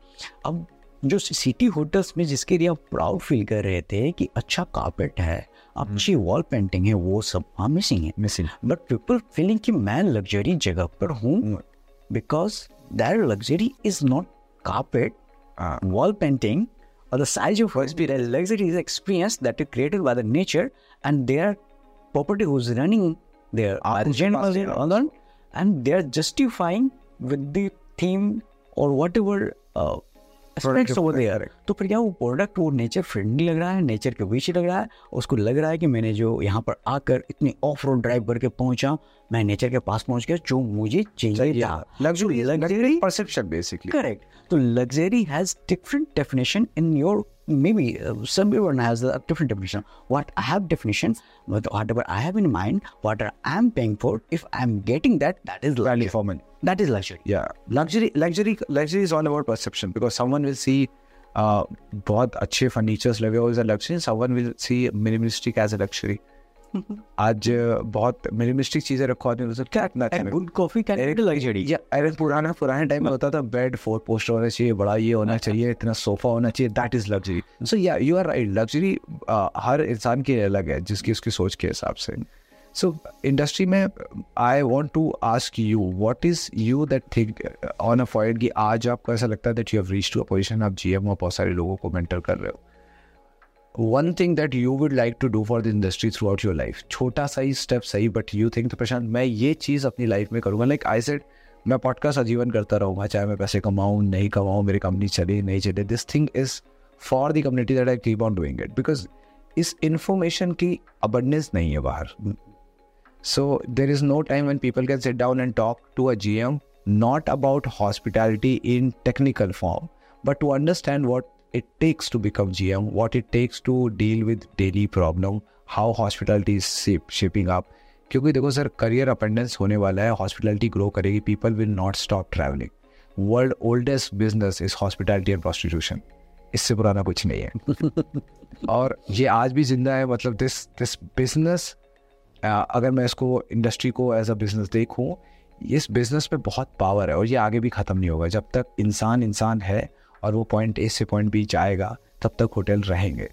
अब जो सिटी होटल्स में जिसके लिए आप प्राउड फील कर रहे थे कि अच्छा कारपेट है, अच्छी वॉल पेंटिंग है, वो सब वहाँ मिसिंग है, मिसिंग। बट पीपल फीलिंग कि मैं लग्जरी जगह पर हूँ, because that luxury is not carpet, wall painting or the size of works be a luxury experience that is created by the nature and their property who's running their art and they're justifying with the theme or whatever aspects over there. तो फिर क्या वो product वो nature friendly लग रहा है, nature के बीच लग रहा है, उसको लग रहा है कि मैंने जो यहाँ पर आकर इतनी off road drive करके पहुँचा, मैं nature के पास पहुँच गया जो मुझे चाहिए था. Luxury perception basically. Correct. तो luxury has different definition in your maybe someone has a different definition. What I have definition, whatever I have in mind, what I am paying for, if I am getting that, that is luxury. For money. That is luxury. Yeah, luxury is all about perception because someone will see बहुत अच्छे furnitures लगे हुए as a luxury, someone will see minimalistic as a luxury. आज बहुत minimalistic चीजें रखो आदमी तो क्या इतना अच्छा good coffee can be luxury. या अरे पुराने टाइम में होता था bed 4 poster होना चाहिए, बड़ा ये होना चाहिए, इतना सोफा होना चाहिए, that is luxury. So yeah, you are right. Luxury हर इंसान के अलग है जिसकी उसकी सोच के हिसाब से. So industry में I want to ask you, what is you that think on a foil कि आज आपको ऐसा लगता है that you have reached to a position आप GM और बहुत सारे लोगों को mentor कर रहे हो. One thing that you would like to do for the industry throughout your life. छोटा सा ही स्टेप सही but you think तो प्रशांत मैं ये चीज़ अपनी लाइफ में करूँगा. Like I said मैं podcast आजीवन करता रहूँगा चाहे मैं पैसे कमाऊँ नहीं कमाऊँ मेरी कंपनी चले नहीं चले. This thing is for the community that I keep on doing it because इस information की abundance नहीं है बाहर. So there is no time when people can sit down and talk to a GM, not about hospitality in technical form, but to understand what it takes to become GM, what it takes to deal with daily problem, how hospitality is shaping up. क्योंकि देखो sir career abundance होने वाला है, hospitality grow करेगी, people will not stop traveling. World oldest business is hospitality and prostitution. इससे पुराना कुछ नहीं है. और ये आज भी जिंदा है मतलब this business. अगर मैं इसको इंडस्ट्री को एज अ बिजनेस देखूं इस बिजनेस पे बहुत पावर है और ये आगे भी ख़त्म नहीं होगा. जब तक इंसान है और वो पॉइंट ए से पॉइंट बी जाएगा तब तक होटल रहेंगे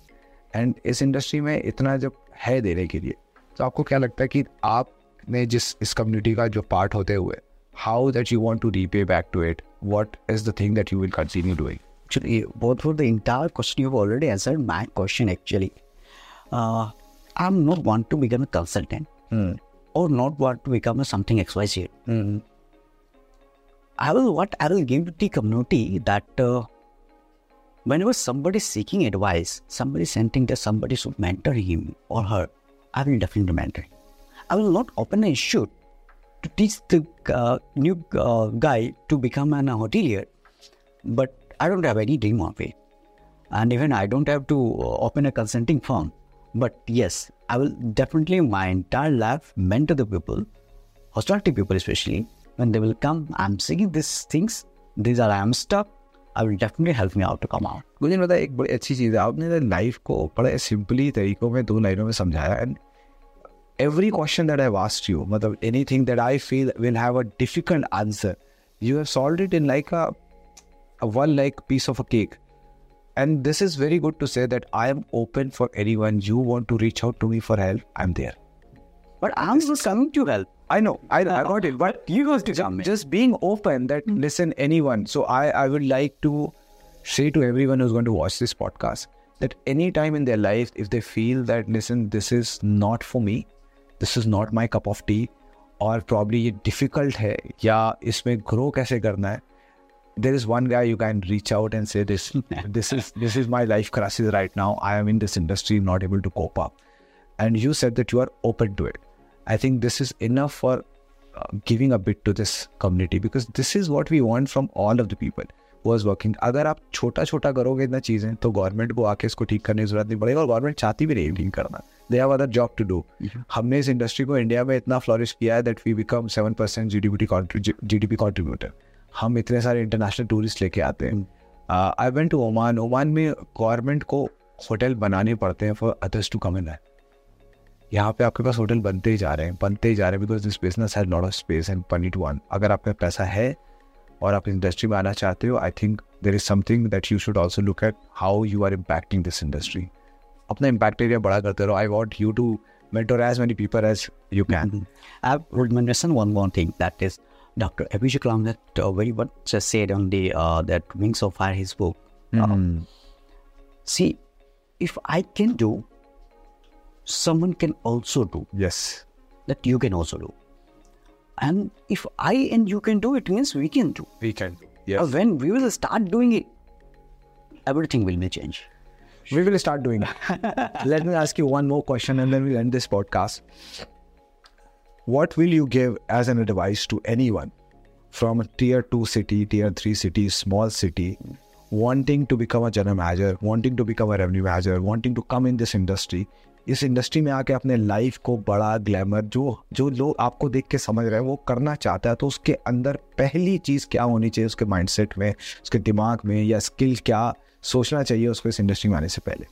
एंड इस इंडस्ट्री में इतना जब है देने के लिए. तो आपको क्या लगता है कि आपने जिस इस कम्युनिटी का जो पार्ट होते हुए how that you want to repay back to it what is the thing that you will continue doing. Actually both for the entire question you have already answered my question. Actually I am not want to become a consultant or not want to become a something XYZ. I will give to the community that whenever somebody is seeking advice, somebody is sending that somebody should mentor him or her, I will definitely mentor him. I will not open an issue to teach the new guy to become an hotelier, but I don't have any dream of it. And even I don't have to open a consulting firm. But yes, I will definitely my entire life mentor the people, hospitality people especially. When they will come, I'm seeing these things. These are I am stuck. I will definitely help me out to come out. Gunjan, बता एक बड़ी अच्छी चीज़ है. आपने life को बड़े simply तरीकों में 2 लाइनों में समझाया. And every question that I've asked you, मतलब anything that I feel will have a difficult answer, you have solved it in like a one like piece of a cake. And this is very good to say that I am open for anyone. You want to reach out to me for help, I'm there. But I'm just coming to help. I know, I got it. But you have to come. Just being open that, listen, anyone. So I would like to say to everyone who's going to watch this podcast that any time in their life, if they feel that, listen, this is not for me, this is not my cup of tea, or probably ये difficult है, या इसमें grow कैसे करना है, there is one guy you can reach out and say this is my life crisis right now. I am in this industry, not able to cope up. And you said that you are open to it. I think this is enough for giving a bit to this community because this is what we want from all of the people who is working. अगर आप छोटा करोगे इतना चीज़ें तो government को आके इसको ठीक करने की ज़रूरत नहीं पड़ेगी और government चाहती भी नहीं ठीक करना. They have other job to do. हमने इस industry को India में इतना flourish किया है that we become 7% GDP contributor. हम इतने सारे इंटरनेशनल टूरिस्ट लेके आते हैं. आई वेंट टू ओमान में गवर्नमेंट को होटल बनाने पड़ते हैं for others to come in. यहाँ पे आपके पास होटल बनते ही जा रहे हैं because this business has lot of space and money to earn. अगर आपका पैसा है और आप इंडस्ट्री में आना चाहते हो I think there is something that you should also look at how you are impacting this industry. अपना इम्पैक्ट एरिया बड़ा करते रहो. I want you to mentor as many people as you can. I would mention one more thing that is Dr. Abhijit Kalam that very much said on the that Wings of Fire, his book, See, if I can do, someone can also do. Yes. That you can also do. And if I and you can do, it means we can do. We can do. Yes. When we will start doing it, everything will be changed. We will start doing it. Let me ask you one more question and then we'll end this podcast. What will you give as an advice to anyone from a tier 2 city, tier 3 city, small city, wanting to become a general manager, wanting to become a revenue manager, wanting to come in this industry? इस industry में आके अपने life को बड़ा glamour जो लोग आपको देख के समझ रहे हैं वो करना चाहता है, तो उसके अंदर पहली चीज़ क्या होनी चाहिए, उसके माइंडसेट में, उसके दिमाग में, या स्किल क्या सोचना चाहिए उसको इस इंडस्ट्री में आने से पहले?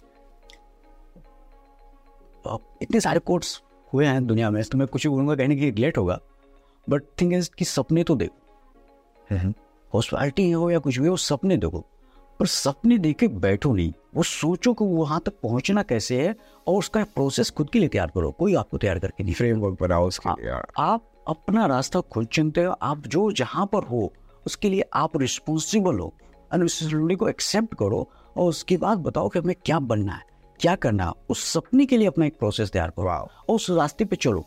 इतने सारे कोर्स हुए हैं दुनिया में, तो मैं कुछ भी बोलूँगा कहने के रिलेट होगा, बट थिंग इज कि सपने तो देखो, हॉस्पिटलिटी हो या कुछ भी हो, सपने देखो, पर सपने देखे बैठो नहीं, वो सोचो कि वहाँ तक पहुँचना कैसे है और उसका प्रोसेस खुद के लिए तैयार करो, कोई आपको तैयार करके नहीं, फ्रेमवर्क बनाओ उसके लिए, आप अपना रास्ता खुद चुनते हो, आप जो जहाँ पर हो उसके लिए आप रिस्पॉन्सिबल हो, और रिस्पॉन्सिबिलिटी को एक्सेप्ट करो और उसके बाद बताओ कि हमें क्या बनना है, क्या करना है, उस सपने के लिए अपना एक प्रोसेस तैयार करो और उस रास्ते पे चलो,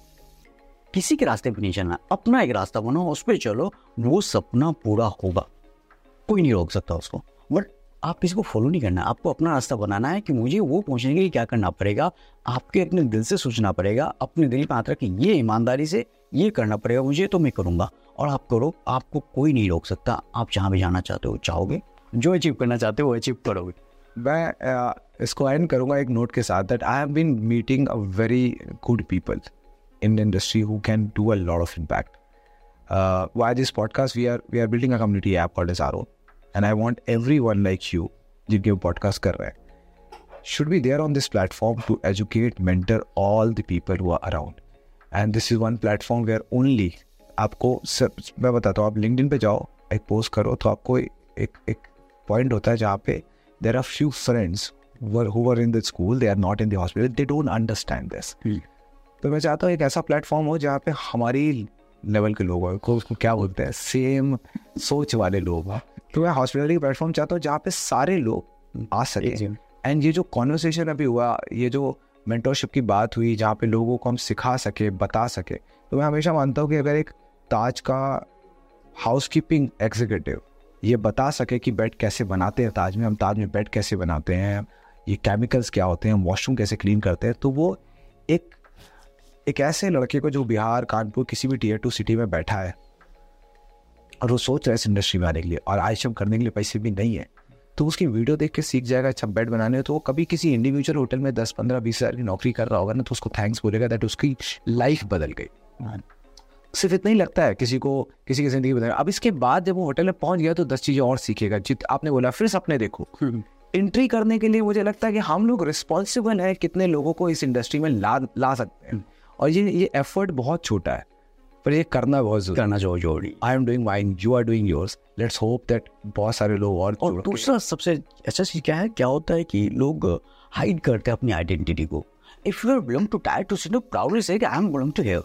किसी के रास्ते पे नहीं चलना, अपना एक रास्ता बनाओ, उस पर चलो, वो सपना पूरा होगा, कोई नहीं रोक सकता उसको, बट आप किसी को फॉलो नहीं करना, आपको अपना रास्ता बनाना है कि मुझे वो पहुंचने के लिए क्या करना पड़ेगा, आपके अपने दिल से सोचना पड़ेगा, अपने दिल में आता कि ये ईमानदारी से ये करना पड़ेगा मुझे, तो मैं करूँगा, और आप करो, आपको कोई नहीं रोक सकता, आप जहाँ भी जाना चाहते हो चाहोगे, जो अचीव करना चाहते हो वो अचीव करोगे। मैं इसको एंड करूँगा एक नोट के साथ that I have been meeting a very good people in the industry who can do a lot of impact. Why this podcast we are building a community app called एसारो and I want everyone like you जिनके वो podcast कर रहे हैं should be there on this platform to educate, mentor all the people who are around, and this is one platform where only आपको मैं बताता हूँ, आप LinkedIn पे जाओ, एक post करो, तो आपको एक point होता है जहाँ पे there are few friends who were in the school, they are not in the hospital, they don't understand this, तो मैं चाहता हूँ एक ऐसा platform हो जहाँ पे हमारी लेवल के लोग को क्या बोलते हैं सेम सोच वाले लोग, तो मैं हॉस्पिटलिटी प्लेटफॉर्म चाहता हूँ जहाँ पे सारे लोग आ सकें, एंड ये जो कॉन्वर्सेशन अभी हुआ, ये जो मेंटरशिप की बात हुई, जहाँ पे लोगों को हम सिखा सके, बता सके, तो मैं हमेशा मानता हूँ कि अगर एक ताज का हाउसकीपिंग एग्जीक्यूटिव ये बता सके कि बेड कैसे बनाते हैं ताज में, हम ताज में बेड कैसे बनाते हैं, ये केमिकल्स क्या होते हैं, हम वॉशरूम कैसे क्लीन करते हैं, तो वो एक ऐसे लड़के को जो बिहार, कानपुर, किसी भी टीयर 2 सिटी में बैठा है और वो सोच रहा है इस इंडस्ट्री में आने के लिए और आयशम करने के लिए पैसे भी नहीं है, तो उसकी वीडियो देख के सीख जाएगा अच्छा बेड बनाने, तो वो कभी किसी इंडिविजुअल होटल में 10-15-20 हज़ार की नौकरी कर रहा होगा ना, तो उसको थैंक्स बोलेगा दैट उसकी लाइफ बदल गई। सिर्फ इतना ही लगता है किसी को, किसी की जिंदगी बदल। अब इसके बाद जब वो होटल में पहुँच गया तो 10 चीज़ें और सीखेगा, जित आपने बोला फिर सपने देखो। एंट्री करने के लिए मुझे लगता है कि हम लोग रिस्पॉन्सिबल हैं कितने लोगों को इस इंडस्ट्री में ला सकते हैं, और ये एफर्ट बहुत छोटा है पर ये करना बहुत जरूरी। I am doing mine, you are doing yours, let's hope that बहुत सारे लोग और दूसरा सबसे अच्छा चीज़ क्या है, क्या होता है कि लोग हाइड करते हैं अपनी आइडेंटिटी को। If you are belong to tier two city, proudly से कि I am belong to here,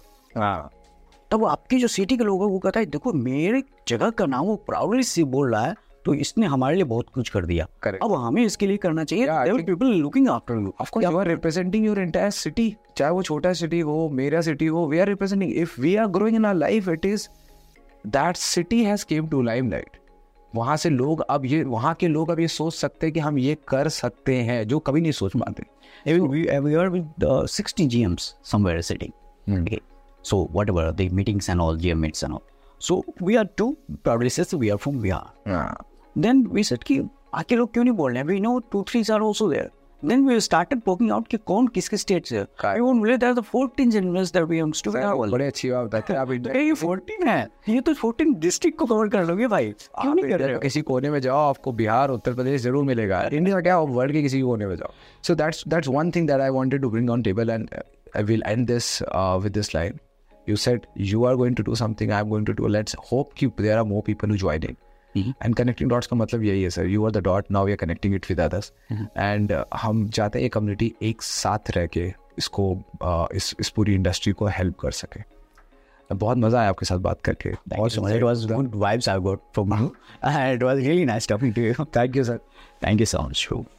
तब आपकी जो सिटी के लोग हैं वो कहता है देखो मेरे जगह का नाम वो प्राउडली से बोल रहा है, तो इसने हमारे लिए बहुत कुछ कर दिया, अब हमें इसके लिए करना चाहिए। People looking after you, of course you are representing your entire city, चाहे वो छोटा सिटी हो, मेरा सिटी हो, we are representing. If we are growing in our life, it is that city has came to limelight. वहाँ से लोग अब ये, वहाँ के लोग अब ये सोच सकते हैं कि हम ये कर सकते हैं, जो कभी नहीं सोच पाते। Even we are with 60 GMs somewhere sitting, okay, so whatever the meetings and all, GM meets and all, so we are to proudly says we are from Bihar. Then we said कि आके लोग क्यों नहीं बोल रहे हैं, we know 2-3 are also there, then we started poking out कि कौन किसके स्टेट से, I won't believe there are the 14 generals that we used to have, बड़े अच्छी बात है अभी तो ये 14 है, ये तो 14 डिस्ट्रिक्ट को कवर कर लोगे भाई, क्यों नहीं कर रहे हो? किसी कोने में जाओ आपको बिहार, उत्तर प्रदेश जरूर मिलेगा, इंडिया का क्या वर्ल्ड के किसी कोने में जाओ। So that's one thing that I wanted to bring on table, and I will end this with this line. You said you are going to do something, I am going to do. Let's hope कि there are more people who join in. And connecting dots का मतलब यही है sir, you are the dot, now we are connecting it with others, and हम चाहते हैं ये community एक साथ रह के इसको इस पूरी इंडस्ट्री को हेल्प कर सके। बहुत मजा आया आपके साथ बात करके. It was good vibes I got from you. It was really nice talking to you. Thank you, sir. Thank you so much.